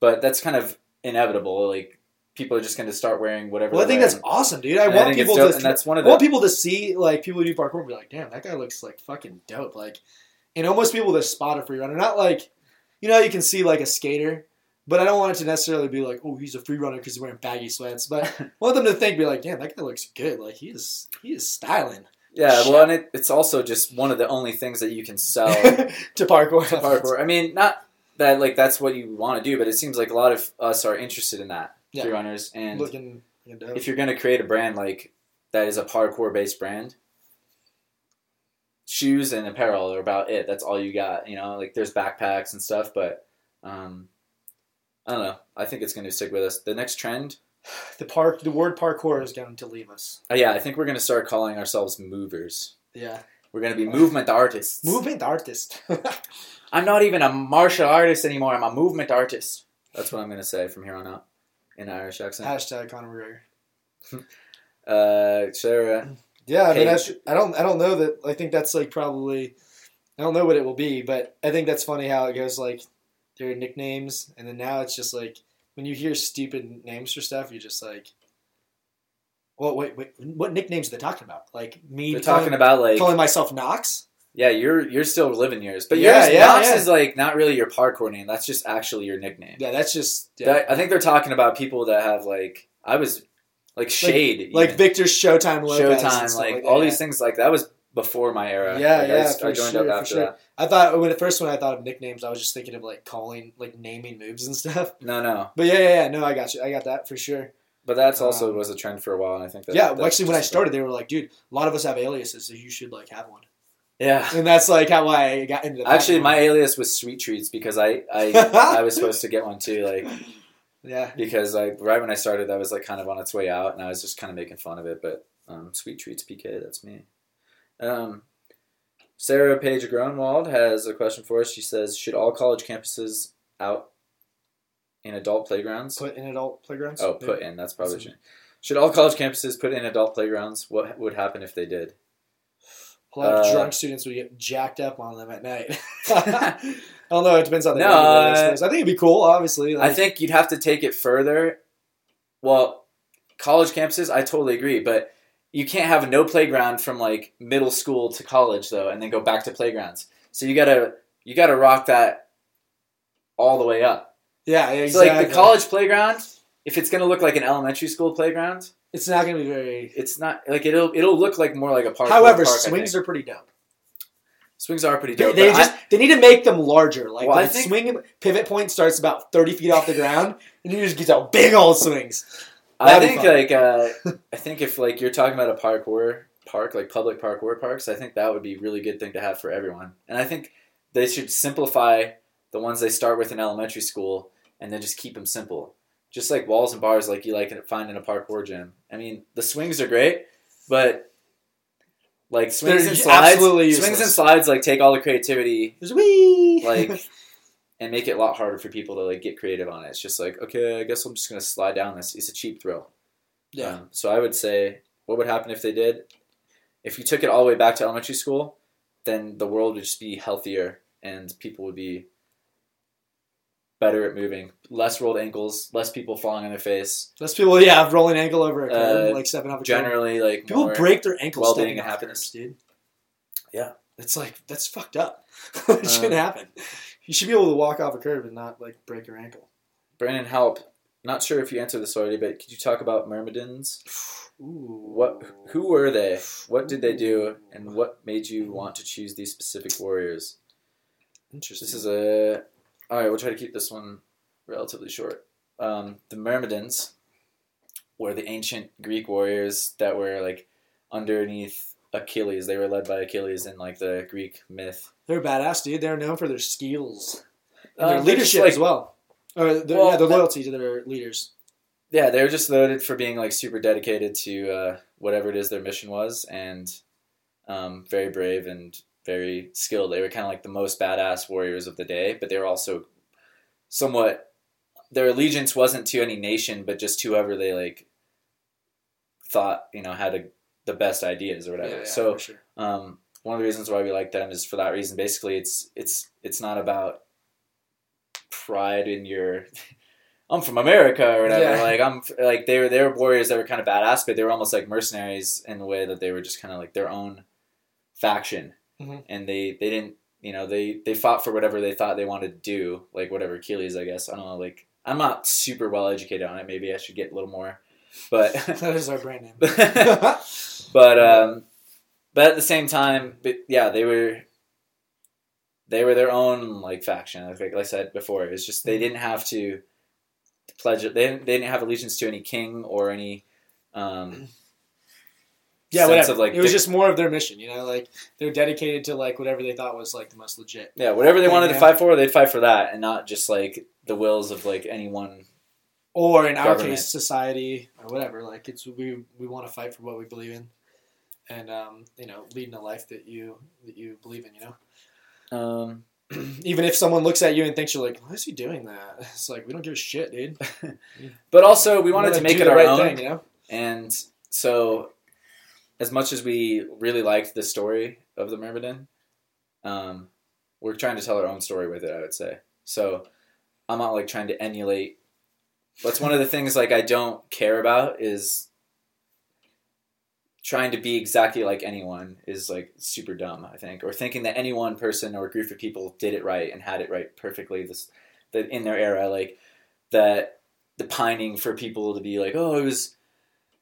but that's kind of inevitable. Like, people are just going to start wearing whatever. Well, I think that's awesome, dude. I want people to see like people who do parkour and be like, "Damn, that guy looks like fucking dope." Like, and almost people that spot a free runner, not like, you know, you can see like a skater, but I don't want it to necessarily be like, "Oh, he's a free runner" because he's wearing baggy sweats. But I want them to think, be like, "Damn, that guy looks good. Like, he is styling." Yeah, well, and it's also just one of the only things that you can sell to parkour. I mean, not that like that's what you want to do, but it seems like a lot of us are interested in that. Yeah. Free runners, and if you're going to create a brand like that is a parkour-based brand, shoes and apparel are about it. That's all you got, you know. Like there's backpacks and stuff, but I don't know. I think it's going to stick with us. The next trend, the word parkour is going to leave us. Oh yeah, I think we're going to start calling ourselves movers. Yeah, we're going to be movement artists. Movement artist. I'm not even a martial artist anymore. I'm a movement artist. That's what I'm going to say from here on out. In Irish accent. Hashtag Conor McGregor. Sarah. Yeah, I mean, I don't know that. I think that's like probably, I don't know what it will be, but I think that's funny how it goes like their nicknames, and then now it's just like when you hear stupid names for stuff, you're just like, well, wait, what nicknames are they talking about? Like me? They're talking about like calling myself Knox. Yeah, you're still living yours, but Knox is like not really your parkour name. That's just actually your nickname. Yeah, that's just. Yeah. I think they're talking about people that have like Shade, like Victor's Showtime, Lopez like all these things like that was before my era. Yeah, like, I joined up after that. I thought when the first one I thought of nicknames, I was just thinking of like naming moves and stuff. No, but yeah, no, I got you. I got that for sure. But that's also was a trend for a while, and I think that... Yeah, actually, when I started, they were like, dude, a lot of us have aliases, so you should, like, have one. Yeah. And that's, like, how I got into that. Actually, my alias was Sweet Treats, because I I was supposed to get one, too, like... Yeah. Because, like, right when I started, that was, like, kind of on its way out, and I was just kind of making fun of it, but Sweet Treats PK, that's me. Sarah Page Gronwald has a question for us. She says, should all college campuses out... in adult playgrounds? Put in adult playgrounds? Oh, put in. That's probably true. Should all college campuses put in adult playgrounds? What would happen if they did? A lot of drunk students would get jacked up on them at night. I don't know. It depends on the I think it'd be cool, obviously. Like, I think you'd have to take it further. Well, college campuses, I totally agree. But you can't have no playground from, like, middle school to college, though, and then go back to playgrounds. So you gotta rock that all the way up. Yeah, exactly. So, like, the college playground, if it's going to look like an elementary school playground... It's not going to be very... It's not... Like, it'll look like more like a park. However, park, swings are pretty dope. Swings are pretty dope. They need to make them larger. Like, well, the swing pivot point starts about 30 feet off the ground, and you just get out big old swings. I think if, like, you're talking about a park, like public parkour parks, I think that would be a really good thing to have for everyone. And I think they should simplify the ones they start with in elementary school, and then just keep them simple. Just like walls and bars, like you like to find in a parkour gym. I mean, the swings are great, but like swings and slides, like take all the creativity, like, and make it a lot harder for people to like get creative on it. It's just like, okay, I guess I'm just gonna slide down this. It's a cheap thrill. Yeah. So I would say, what would happen if they did? If you took it all the way back to elementary school, then the world would just be healthier, and people would be better at moving, less rolled ankles, less people falling on their face, less people rolling ankle over a curb, like stepping off a generally curb. Like people break their ankles stepping off curves, dude. Yeah, it's like that's fucked up. It shouldn't happen. You should be able to walk off a curb and not like break your ankle. Brandon Halp, not sure if you answered this already, but could you talk about Myrmidons? Ooh. Who were they? What did they do? And what made you want to choose these specific warriors? Interesting. This is a All right, we'll try to keep this one relatively short. The Myrmidons were the ancient Greek warriors that were, like, underneath Achilles. They were led by Achilles in, like, the Greek myth. They're badass, dude. They're known for their skills. And their leadership as well. Or their loyalty to their leaders. Yeah, they were just noted for being, like, super dedicated to whatever it is their mission was. And very brave and... very skilled. They were kind of like the most badass warriors of the day, but they were also somewhat, their allegiance wasn't to any nation, but just to whoever they like thought, you know, had the best ideas or whatever. Yeah, so, for sure. One of the reasons why we like them is for that reason. Basically, it's not about pride in your, I'm from America or whatever. Yeah. Like I'm like, they were warriors that were kind of badass, but they were almost like mercenaries in the way that they were just kind of like their own faction. Mm-hmm. And they didn't, you know, they fought for whatever they thought they wanted to do, like whatever Achilles, I guess. I don't know, like, I'm not super well educated on it. Maybe I should get a little more, but. That is our brand name. But at the same time, they were their own, like, faction. Like I said before, it was just, they didn't have to pledge it. They didn't have allegiance to any king or any, sense of, like, it was just more of their mission, you know, like they're dedicated to like whatever they thought was like the most legit. Yeah, whatever they wanted to fight for, they'd fight for that, and not just like the wills of like anyone. Or in our case, society or whatever. Like it's we want to fight for what we believe in, and you know, leading a life that you believe in, you know. Even if someone looks at you and thinks you're like, why is he doing that? It's like we don't give a shit, dude. But also, we wanted to make it our own thing, you know. And so. As much as we really liked the story of the Myrmidon, we're trying to tell our own story with it, I would say. So I'm not, like, trying to emulate. That's one of the things, like, I don't care about is trying to be exactly like anyone is, like, super dumb, I think. Or thinking that any one person or group of people did it right and had it right perfectly in their era. Like, that the pining for people to be like, oh, it was...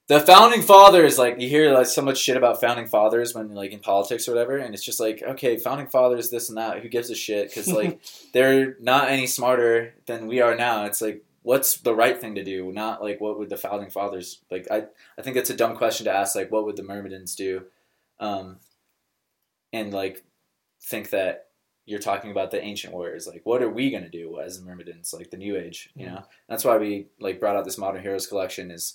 The founding fathers, like, you hear like so much shit about founding fathers when, like, in politics or whatever, and it's just like, okay, founding fathers, this and that, who gives a shit? Because, like, they're not any smarter than we are now. It's like, what's the right thing to do, not like what would the founding fathers, like I think it's a dumb question to ask, like what would the Myrmidons do, and like think that you're talking about the ancient warriors, like what are we going to do as the Myrmidons, like the new age, you know? That's why we like brought out this Modern Heroes collection, is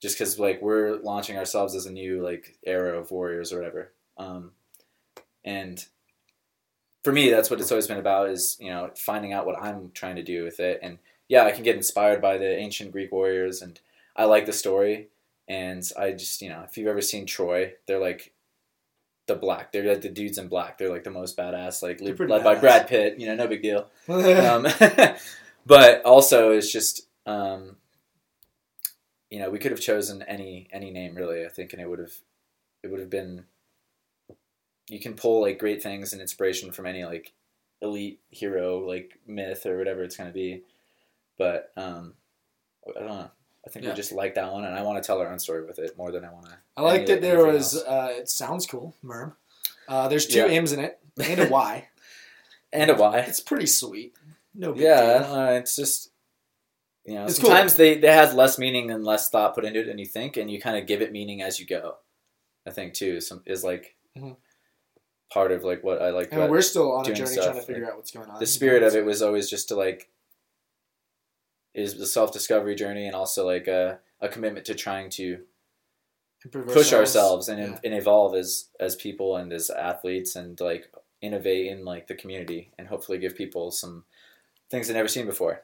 just because like we're launching ourselves as a new like era of warriors or whatever. And for me, that's what it's always been about, is, you know, finding out what I'm trying to do with it. And yeah, I can get inspired by the ancient Greek warriors, and I like the story. And I just, you know, if you've ever seen Troy, they're like they're like the dudes in black. They're like the most badass, like led by Brad Pitt, you know, no big deal. But also it's just, you know, we could have chosen any name really, I think. And it would have been, you can pull like great things and inspiration from any like elite hero, like myth or whatever it's going to be. But, I don't know. I think we just like that one, and I want to tell our own story with it more than I want to. I like that there was, it sounds cool, Merm. There's two M's in it, and a Y. It's pretty sweet. No big deal. Yeah, it's just, you know, it's sometimes cool. They have less meaning and less thought put into it than you think, and you kind of give it meaning as you go, I think, too, is like part of like what I like. And we're still on a journey trying to figure out what's going on. The spirit of it was always just to like, is the self-discovery journey, and also like a commitment to trying to push ourselves and evolve as people and as athletes, and like innovate in like the community, and hopefully give people some things they've never seen before.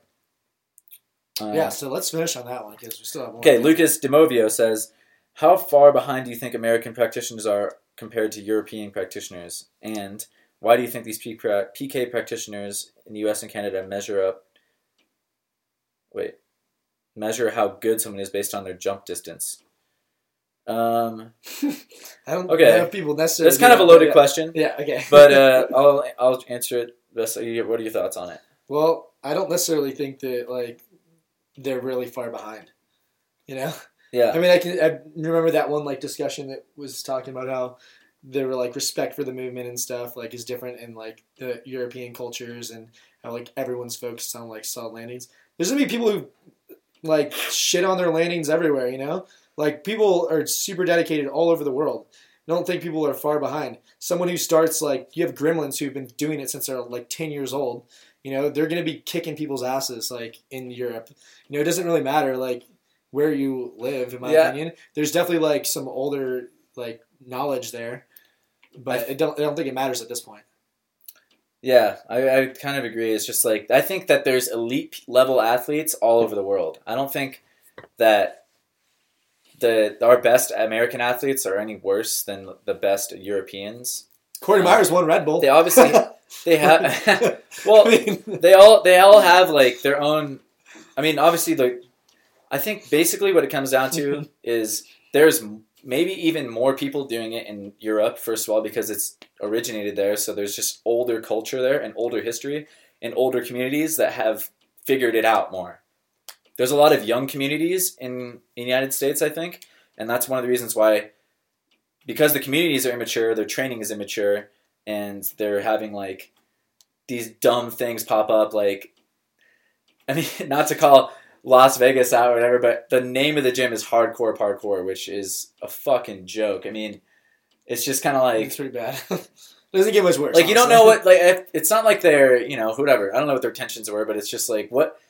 So let's finish on that one, because we still have one. Okay, Lucas Demovio says, how far behind do you think American practitioners are compared to European practitioners? And why do you think these PK practitioners in the U.S. and Canada measure how good someone is based on their jump distance? I don't know if people necessarily... That's kind of a loaded question. Yeah, okay. But I'll answer it best. What are your thoughts on it? Well, I don't necessarily think that, like, they're really far behind, you know? Yeah. I mean, I remember that one, like, discussion that was talking about how there were, like, respect for the movement and stuff, like, is different in, like, the European cultures, and how, like, everyone's focused on, like, solid landings. There's going to be people who, like, shit on their landings everywhere, you know? Like, people are super dedicated all over the world. I don't think people are far behind. Someone who starts, like, you have gremlins who've been doing it since they're, like, 10 years old. You know, they're going to be kicking people's asses, like, in Europe. You know, it doesn't really matter, like, where you live, in my opinion. There's definitely, like, some older, like, knowledge there. But I don't think it matters at this point. Yeah, I kind of agree. It's just like, I think that there's elite level athletes all over the world. I don't think that our best American athletes are any worse than the best Europeans. Corey Myers won Red Bull. They obviously they have. Well, they all have like their own. I mean, obviously, like I think basically what it comes down to is there's maybe even more people doing it in Europe, first of all, because it's originated there. So there's just older culture there, and older history, and older communities that have figured it out more. There's a lot of young communities in the United States, I think. And that's one of the reasons why, because the communities are immature, their training is immature, and they're having like these dumb things pop up. Like, I mean, not to call Las Vegas out or whatever, but the name of the gym is Hardcore Parkour, which is a fucking joke. I mean, it's just kind of like... It's pretty bad. It doesn't get much worse. Like, honestly. You don't know what... Like, it's not like they're, you know, whatever. I don't know what their intentions were, but it's just like, what...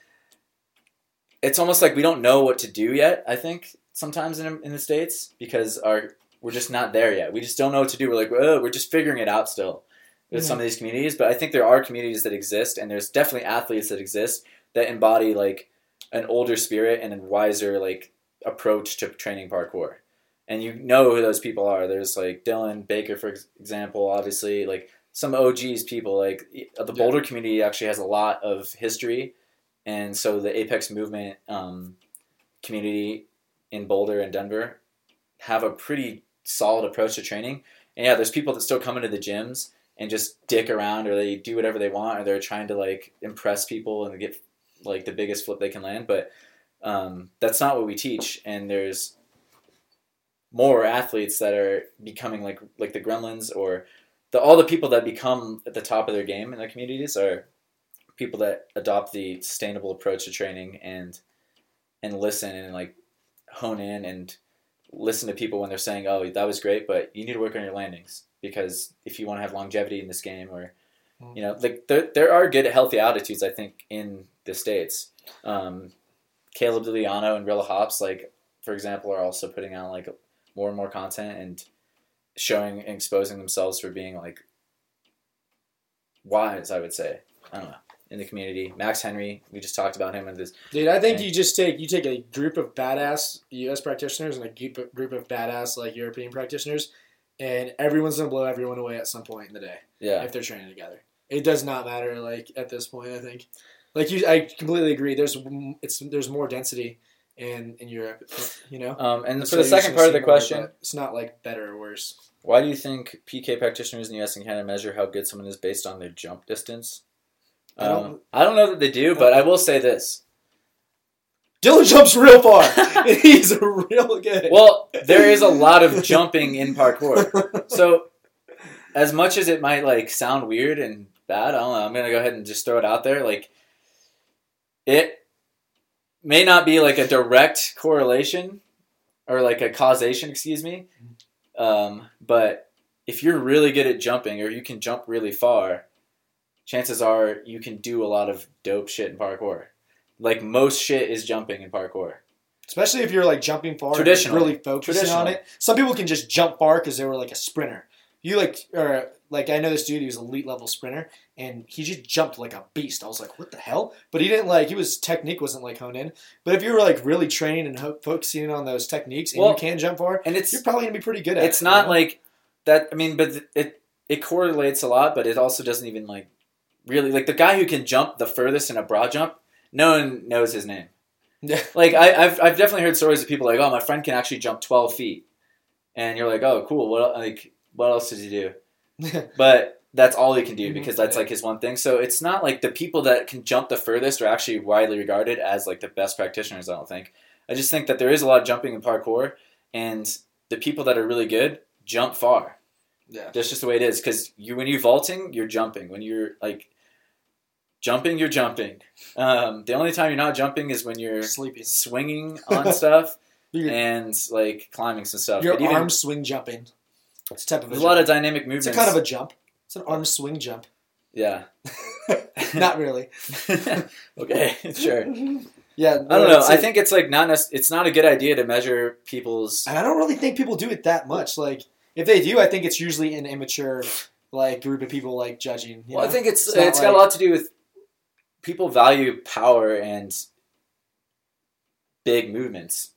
It's almost like we don't know what to do yet, I think, sometimes in the States, because we're just not there yet. We just don't know what to do. We're like, we're just figuring it out still with some of these communities. But I think there are communities that exist, and there's definitely athletes that exist that embody, like, an older spirit and a wiser like approach to training parkour. And you know who those people are. There's like Dylan Baker, for example, obviously, like some OGs people, like the Boulder community actually has a lot of history. And so the Apex Movement community in Boulder and Denver have a pretty solid approach to training. And yeah, there's people that still come into the gyms and just dick around, or they do whatever they want, or they're trying to like impress people and get like the biggest flip they can land, but that's not what we teach. And there's more athletes that are becoming like the gremlins, or all the people that become at the top of their game in the communities are people that adopt the sustainable approach to training and listen and like hone in and listen to people when they're saying, oh, that was great, but you need to work on your landings because if you want to have longevity in this game or, you know, like there are good healthy altitudes, I think, in the States. Caleb DeLiano and Rilla Hops, like, for example, are also putting out like more and more content and showing and exposing themselves for being like wise, I would say. I don't know. In the community. Max Henry, we just talked about him and this. Dude, I think you take a group of badass US practitioners and a group of badass like European practitioners, and everyone's gonna blow everyone away at some point in the day. Yeah. If they're training together. It does not matter, like, at this point, I think. Like, I completely agree. There's more density in Europe, you know? And so for the second part of the question... More, it's not, like, better or worse. Why do you think PK practitioners in the US and Canada measure how good someone is based on their jump distance? I don't know that they do, but I will say this. Dylan jumps real far. He's real good. Well, there is a lot of jumping in parkour. So, as much as it might, like, sound weird and bad, I don't know, I'm going to go ahead and just throw it out there. Like, it may not be, like, a direct correlation or, like, a causation, but if you're really good at jumping or you can jump really far, chances are you can do a lot of dope shit in parkour. Like, most shit is jumping in parkour. Especially if you're, like, jumping far and really focusing on it. Some people can just jump far because they were, like, a sprinter. I know this dude, he was an elite level sprinter, and he just jumped like a beast. I was like, what the hell? But he didn't, like, technique wasn't, like, honed in. But if you were, like, really training and focusing on those techniques, and you can jump far, and you're probably going to be pretty good at it. It's not, like, that, I mean, but it correlates a lot, but it also doesn't even, like, really, like, the guy who can jump the furthest in a broad jump, no one knows his name. Like, I've definitely heard stories of people like, oh, my friend can actually jump 12 feet. And you're like, oh, cool, what else does he do? But that's all he can do because that's, like, his one thing. So it's not like the people that can jump the furthest are actually widely regarded as, like, the best practitioners, I don't think. I just think that there is a lot of jumping in parkour, and the people that are really good jump far. Yeah, that's just the way it is because when you're vaulting, you're jumping. When you're, like, jumping, you're jumping. The only time you're not jumping is when you're sleeping, swinging on stuff and, like, climbing some stuff. Your arm swing jumping. It's type of There's a lot of dynamic movements. It's a kind of a jump. It's an arm swing jump. Yeah. Not really. Okay, sure. Yeah. I don't know. I think it's, like, it's not a good idea to measure people's... And I don't really think people do it that much. Like, if they do, I think it's usually an immature, like, group of people, like, judging. You know? I think it's got a lot to do with people value power and big movements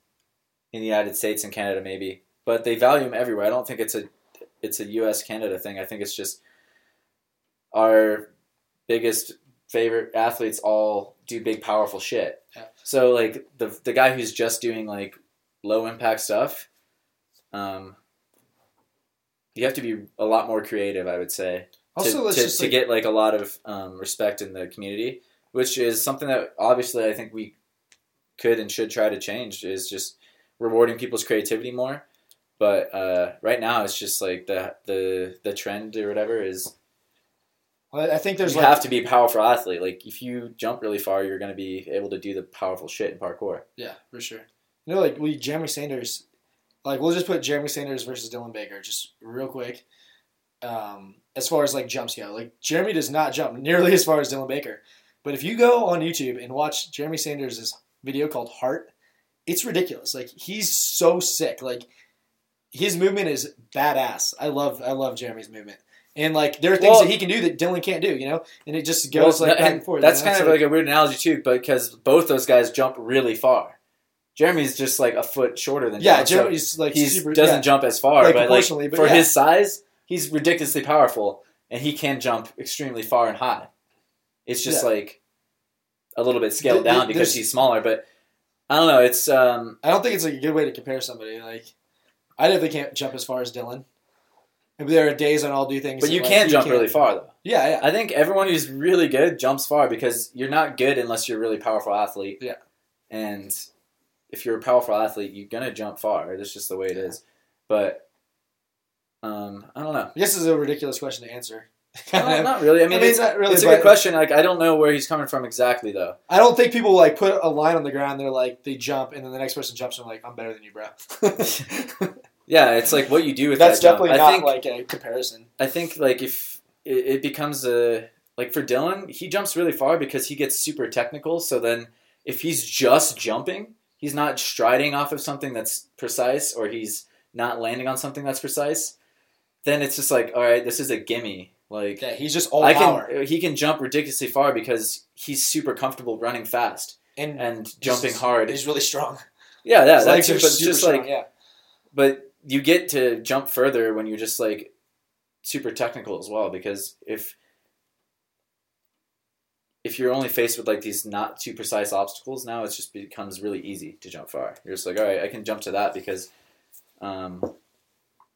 in the United States and Canada, maybe. But they value them everywhere. I don't think it's a U.S.-Canada thing. I think it's just our biggest favorite athletes all do big, powerful shit. Yeah. So, like, the guy who's just doing, like, low-impact stuff, you have to be a lot more creative, I would say, to get, like, a lot of respect in the community, which is something that, obviously, I think we could and should try to change, is just rewarding people's creativity more. But right now, it's just like the trend or whatever is. Well, I think you have to be a powerful athlete. Like, if you jump really far, you're going to be able to do the powerful shit in parkour. Yeah, for sure. You know, like, Jeremy Sanders. Like, we'll just put Jeremy Sanders versus Dylan Baker just real quick. As far as, like, jumps go, like, Jeremy does not jump nearly as far as Dylan Baker. But if you go on YouTube and watch Jeremy Sanders' video called Heart, it's ridiculous. Like, he's so sick. Like, his movement is badass. I love Jeremy's movement. And, like, there are things that he can do that Dylan can't do, you know? And it just goes, like, back and forth. That's kind of, like, a weird analogy, too, because both those guys jump really far. Jeremy's just, like, a foot shorter than Dylan. Yeah, Jeremy's, like, he doesn't jump as far, but for his size, he's ridiculously powerful, and he can jump extremely far and high. It's just, like, a little bit scaled down because he's smaller, but I don't know. It's I don't think it's, like, a good way to compare somebody, like... I definitely can't jump as far as Dylan. There are days when I'll do things. But you can jump really far, though. Yeah, yeah. I think everyone who's really good jumps far because you're not good unless you're a really powerful athlete. Yeah. And if you're a powerful athlete, you're going to jump far. That's just the way it is. But I don't know. This is a ridiculous question to answer. No, not really. I mean it's a good question. Like, I don't know where he's coming from exactly, though. I don't think people like put a line on the ground. They're like, they jump, and then the next person jumps, and I'm like, I'm better than you, bro. Yeah, it's like what you do with that's that jump. That's definitely not like a comparison. I think like if it becomes a like for Dylan, he jumps really far because he gets super technical. So then if he's just jumping, he's not striding off of something that's precise, or he's not landing on something that's precise. Then it's just like, all right, this is a gimme. Like, yeah, he's just all power. He can jump ridiculously far because he's super comfortable running fast and jumping hard. He's really strong. Yeah, yeah, his legs are super strong, like, yeah. But you get to jump further when you're just like super technical as well, because if you're only faced with like these not too precise obstacles, now it just becomes really easy to jump far. You're just like, all right, I can jump to that because I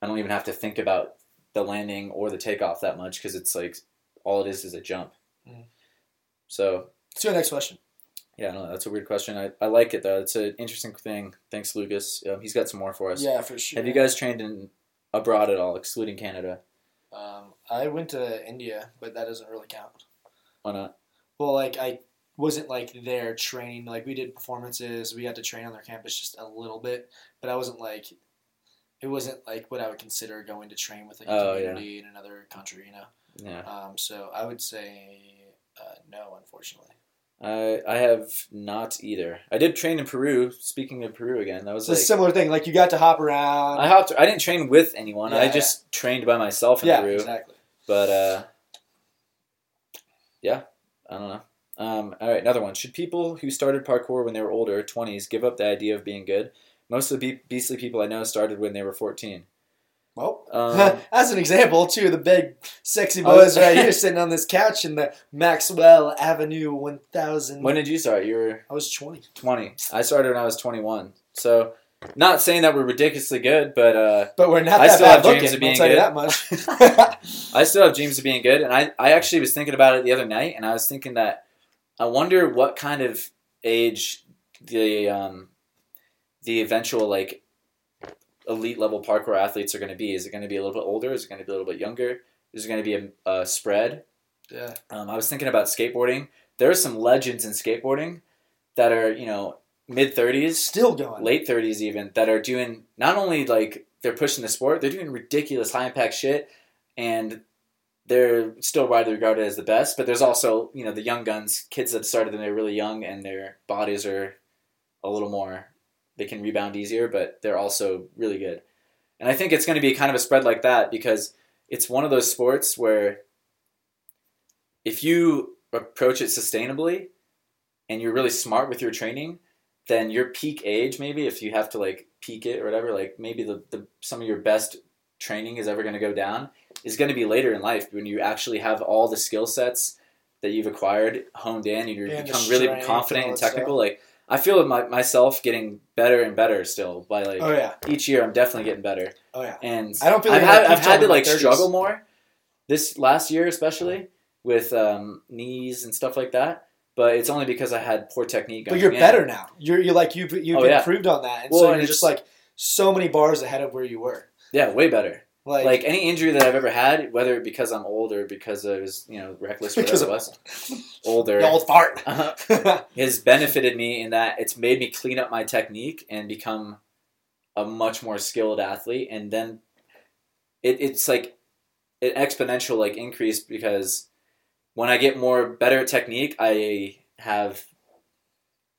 don't even have to think about the landing or the takeoff that much, because it's like all it is a jump. Mm-hmm. So let's do our next question. Yeah, no, that's a weird question. I like it, though. It's an interesting thing. Thanks, Lucas. He's got some more for us. Yeah, for sure. Have you guys trained abroad at all, excluding Canada? I went to India, but that doesn't really count. Why not? Well, like, I wasn't like there training. Like, we did performances. We got to train on their campus just a little bit, but I wasn't like. It wasn't like what I would consider going to train with like a community in another country, you know? Yeah. So I would say no, unfortunately. I have not either. I did train in Peru. Speaking of Peru again, that was like, a similar thing. Like you got to hop around. I didn't train with anyone. Yeah, I just trained by myself in Peru. Yeah, exactly. But yeah, I don't know. All right, another one. Should people who started parkour when they were older, 20s, give up the idea of being good? Most of the beastly people I know started when they were 14. Well, as an example, two of the big sexy boys right here sitting on this couch in the Maxwell Avenue 1000. When did you start? I was 20. 20. I started when I was 21. So, not saying that we're ridiculously good, but we're not. I still have dreams of being good. I'll tell you that much. I still have dreams of being good, and I actually was thinking about it the other night, and I was thinking that I wonder what kind of age the eventual like elite level parkour athletes are going to be. Is it going to be a little bit older? Is it going to be a little bit younger? Is it going to be a spread? Yeah. I was thinking about skateboarding. There are some legends in skateboarding that are, you know, mid 30s, still going, late 30s even, that are doing not only like they're pushing the sport, they're doing ridiculous high impact shit, and they're still widely regarded as the best. But there's also, you know, the young guns, kids that started when they were really young, and their bodies are a little more. They can rebound easier, but they're also really good. And I think it's going to be kind of a spread like that, because it's one of those sports where if you approach it sustainably and you're really smart with your training, then your peak age, maybe if you have to like peak it or whatever, like maybe some of your best training is ever going to go down is going to be later in life, when you actually have all the skill sets that you've acquired honed in, and you become really confident and technical. Like, I feel myself getting better and better still by like each year. I'm definitely getting better. Oh yeah, and I don't feel like I've had to like 30s. Struggle more this last year, especially with knees and stuff like that. But it's only because I had poor technique. But you're better now. You're like you've improved on that, and so you're just like so many bars ahead of where you were. Yeah, way better. Like any injury that I've ever had, whether because I'm old or because I was, you know, reckless, whatever it was, older, the old fart, has benefited me in that it's made me clean up my technique and become a much more skilled athlete. And then it's like an exponential like increase, because when I get better technique, I have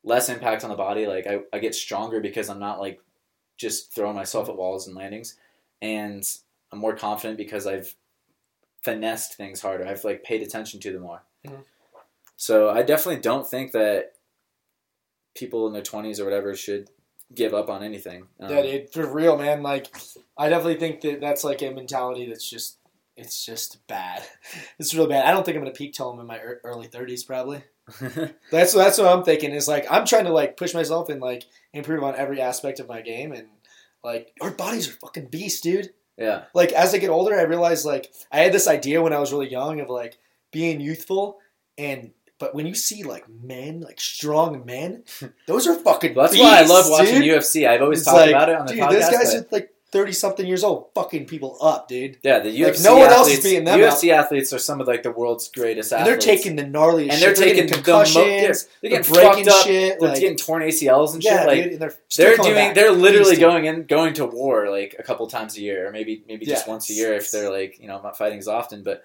less impact on the body. Like I get stronger because I'm not like just throwing myself at walls and landings. And I'm more confident because I've finessed things harder. I've like paid attention to them more. Mm-hmm. So I definitely don't think that people in their 20s or whatever should give up on anything. Yeah, dude, for real, man. Like, I definitely think that's like a mentality that's just, it's just bad. It's real bad. I don't think I'm going to peak till I'm in my early 30s probably. That's what I'm thinking, is like, I'm trying to like push myself and like improve on every aspect of my game, and like, our bodies are fucking beasts, dude. Yeah. Like, as I get older, I realize, like, I had this idea when I was really young of, like, being youthful. But when you see, like, men, like, strong men, those are fucking beasts, That's why I love watching UFC. I've always talked about it on the podcast. Dude, those guys are, like, 30-something years old fucking people up, dude. Yeah, the UFC athletes. Like, no one else is beating them up. UFC athletes are some of, like, the world's greatest athletes. And they're taking the gnarliest shit. And they're taking concussions. They're getting fucked up. Shit, they're getting torn ACLs and shit. Yeah, like, dude, and they're doing. Back. They're literally going to war, like, a couple times a year. Or maybe just once a year if they're, like, you know, not fighting as often. But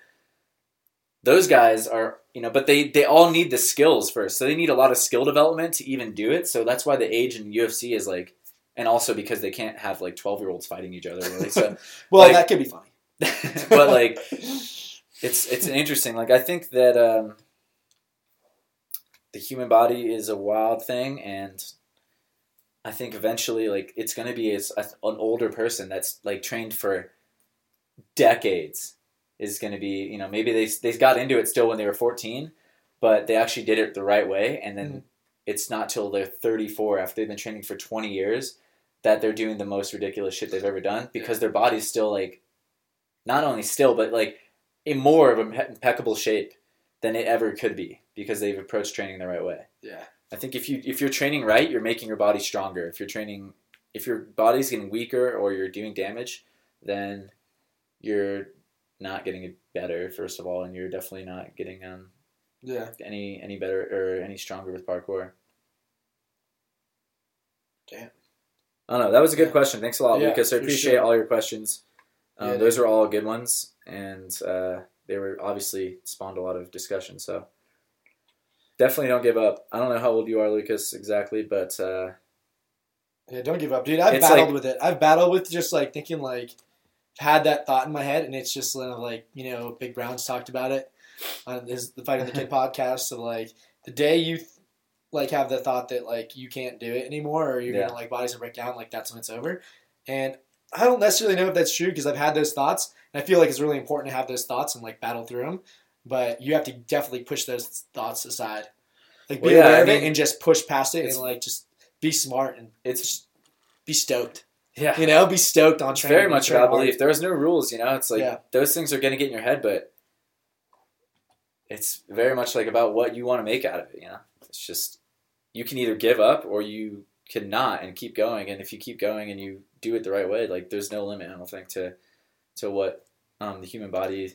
those guys are, you know, but they all need the skills first. So they need a lot of skill development to even do it. So that's why the age in UFC is, like, and also because they can't have, like, 12-year-olds fighting each other, really. So, well, like, that could be funny. But, like, it's interesting. Like, I think that the human body is a wild thing, and I think eventually, like, it's going to be an older person that's, like, trained for decades is going to be, you know, maybe they got into it still when they were 14, but they actually did it the right way, and then it's not till they're 34, after they've been training for 20 years, that they're doing the most ridiculous shit they've ever done, because their body's still, like, not only still, but, like, in more of an impeccable shape than it ever could be, because they've approached training the right way. Yeah. I think if you're training right, you're making your body stronger. If your body's getting weaker or you're doing damage, then you're not getting better, first of all, and you're definitely not getting any better or any stronger with parkour. Damn. I don't know. That was a good question. Thanks a lot, Lucas. I appreciate all your questions. Those were all good ones, and they were obviously spawned a lot of discussion. So definitely don't give up. I don't know how old you are, Lucas, exactly, but don't give up, dude. I've battled with it. I've battled with just like thinking like had that thought in my head, and it's just like, you know, Big Brown's talked about it on the Fight of the Kid podcast. So like the day you like have the thought that like you can't do it anymore or you're gonna like bodies will break down, like that's when it's over. And I don't necessarily know if that's true because I've had those thoughts and I feel like it's really important to have those thoughts and like battle through them, but you have to definitely push those thoughts aside, like be aware of it and just push past it and like just be smart and it's be stoked. Yeah, you know, be stoked on training. Very much about belief. There's no rules, you know. It's like those things are gonna get in your head, but it's very much like about what you want to make out of it, you know? It's just, you can either give up or you cannot and keep going. And if you keep going and you do it the right way, like there's no limit, I don't think, to what the human body,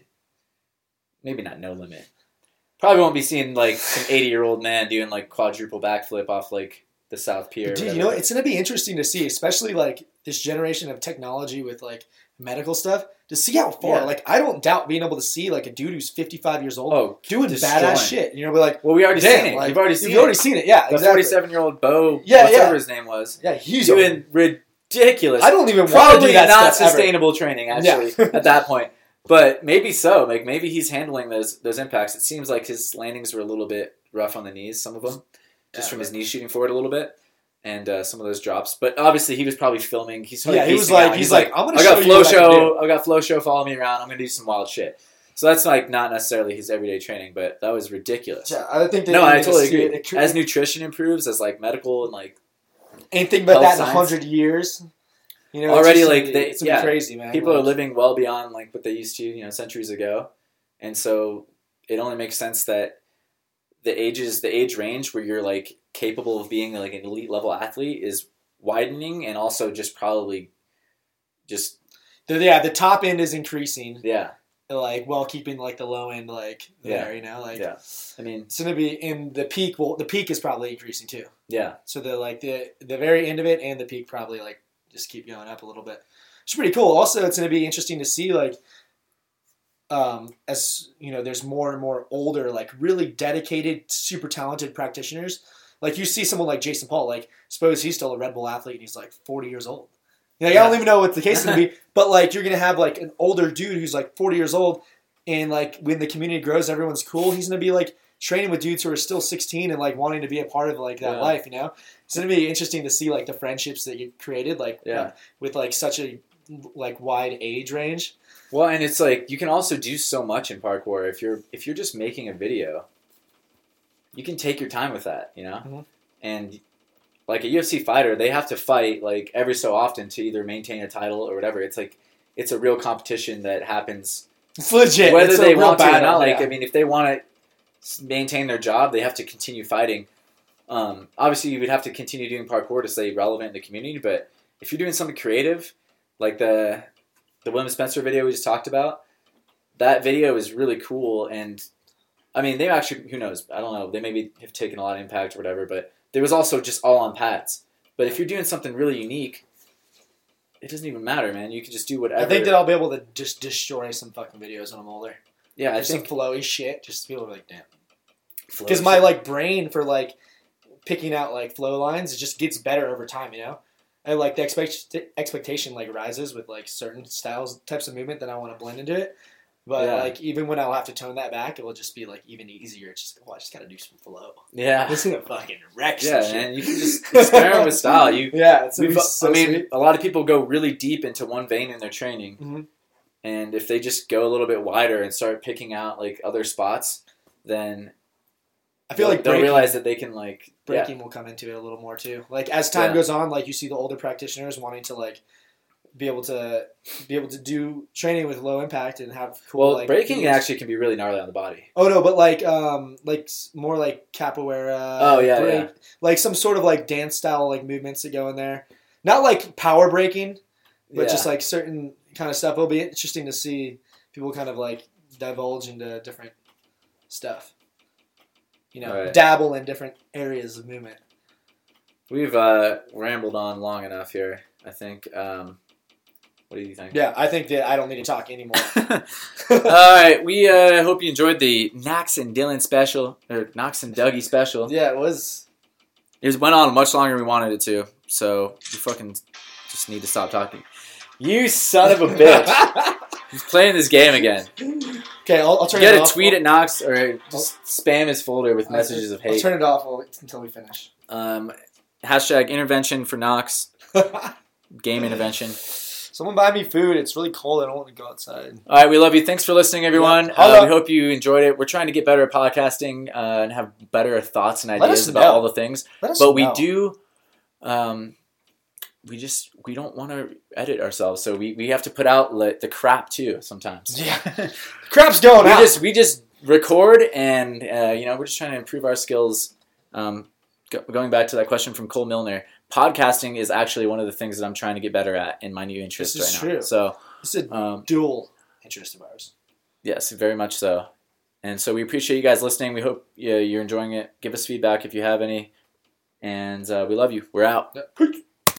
maybe not no limit. Probably won't be seeing like some 80-year-old man doing like quadruple backflip off like the South Pier. Dude, you know, it's going to be interesting to see, especially like this generation of technology with like medical stuff, to see how far. Yeah. Like, I don't doubt being able to see like a dude who's 55 years old doing badass shit. You know, we're like, well, we already seen it. Like, You've already seen it. Yeah, the 47-year-old Bo, whatever his name was. Yeah, he's doing ridiculous. I don't even want to do that not stuff sustainable ever. Training actually at that point. But maybe so. Like maybe he's handling those impacts. It seems like his landings were a little bit rough on the knees. Some of them, just from his knees shooting forward a little bit. And some of those drops, but obviously he was probably filming. He's like, I'm gonna show you what I can do. I got Flow Show following me around. I'm gonna do some wild shit. So that's like not necessarily his everyday training, but that was ridiculous. Yeah, I think I totally agree. As nutrition improves, as like medical and like anything but that in 100 years, you know, already like it's crazy, man. People are living well beyond like what they used to, you know, centuries ago, and so it only makes sense that the age range where you're like capable of being like an elite level athlete is widening, and also just probably just the top end is increasing. Yeah. Like while keeping like the low end like there, you know, like I mean it's gonna be in the peak. Well, the peak is probably increasing too. Yeah. So the like the very end of it and the peak probably like just keep going up a little bit. It's pretty cool. Also, it's gonna be interesting to see like as you know, there's more and more older, like really dedicated, super talented practitioners. Like you see someone like Jason Paul, like suppose he's still a Red Bull athlete and he's like 40 years old. Like, I don't even know what the case is going to be, but like you're going to have like an older dude who's like 40 years old, and like when the community grows, everyone's cool. He's going to be like training with dudes who are still 16 and like wanting to be a part of like that life, you know? It's going to be interesting to see like the friendships that you created with like such a like wide age range. Well, and it's like you can also do so much in parkour if you're just making a video. You can take your time with that, you know? Mm-hmm. And like a UFC fighter, they have to fight like every so often to either maintain a title or whatever. It's like, it's a real competition that happens. It's legit. Whether they want to or not. Like, I mean, if they want to maintain their job, they have to continue fighting. Obviously you would have to continue doing parkour to stay relevant in the community, but if you're doing something creative, Like the William Spencer video we just talked about, that video is really cool. And I mean, they actually, who knows? I don't know. They maybe have taken a lot of impact or whatever, but there was also just all on pads. But if you're doing something really unique, it doesn't even matter, man. You can just do whatever. I think that I'll be able to just destroy some fucking videos when I'm older. Yeah, I think some flowy shit. Just people are like, damn. Because my like brain for like picking out like flow lines, it just gets better over time, you know. And like the expectation like rises with like certain styles, types of movement that I want to blend into it. But yeah, like even when I'll have to tone that back, it will just be like even easier. It's just, well, I just gotta do some flow. Yeah, this is a fucking wreck. Yeah, shit, man, you can just experiment with style. You yeah, it's so I mean, sweet. A lot of people go really deep into one vein in their training, mm-hmm. and if they just go a little bit wider and start picking out like other spots, then I feel like they'll realize that they can like breaking will come into it a little more too. Like as time goes on, like you see the older practitioners wanting to like be able to do training with low impact and have cool. Well, like, breaking things. Actually can be really gnarly on the body. Oh no, but like more like capoeira. Oh yeah, break, yeah. Like some sort of like dance style like movements that go in there. Not like power breaking, but just like certain kind of stuff. It'll be interesting to see people kind of like divulge into different stuff. You know, right. Dabble in different areas of movement. We've rambled on long enough here, I think. What do you think? Yeah, I think that I don't need to talk anymore. All right, we hope you enjoyed the Knox and Dylan special, or Knox and Dougie special. Yeah, it was. It went on much longer than we wanted it to, so you fucking just need to stop talking. You son of a bitch. He's playing this game again. Okay, I'll turn it off. You gotta tweet at Knox or just spam his folder with messages of hate. I'll turn it off until we finish. Hashtag intervention for Knox. Game intervention. Someone buy me food. It's really cold. I don't want to go outside. All right, we love you. Thanks for listening, everyone. Yeah. We hope you enjoyed it. We're trying to get better at podcasting and have better thoughts and ideas about all the things. But we do... We don't want to edit ourselves, so we have to put out the crap too sometimes. Yeah, crap's going out. We just record, and you know, we're just trying to improve our skills. Going back to that question from Cole Milner, podcasting is actually one of the things that I'm trying to get better at in my new interest right now. This is true. So it's a dual interest of ours. Yes, very much so. And so we appreciate you guys listening. We hope you're enjoying it. Give us feedback if you have any, and we love you. We're out. Yep.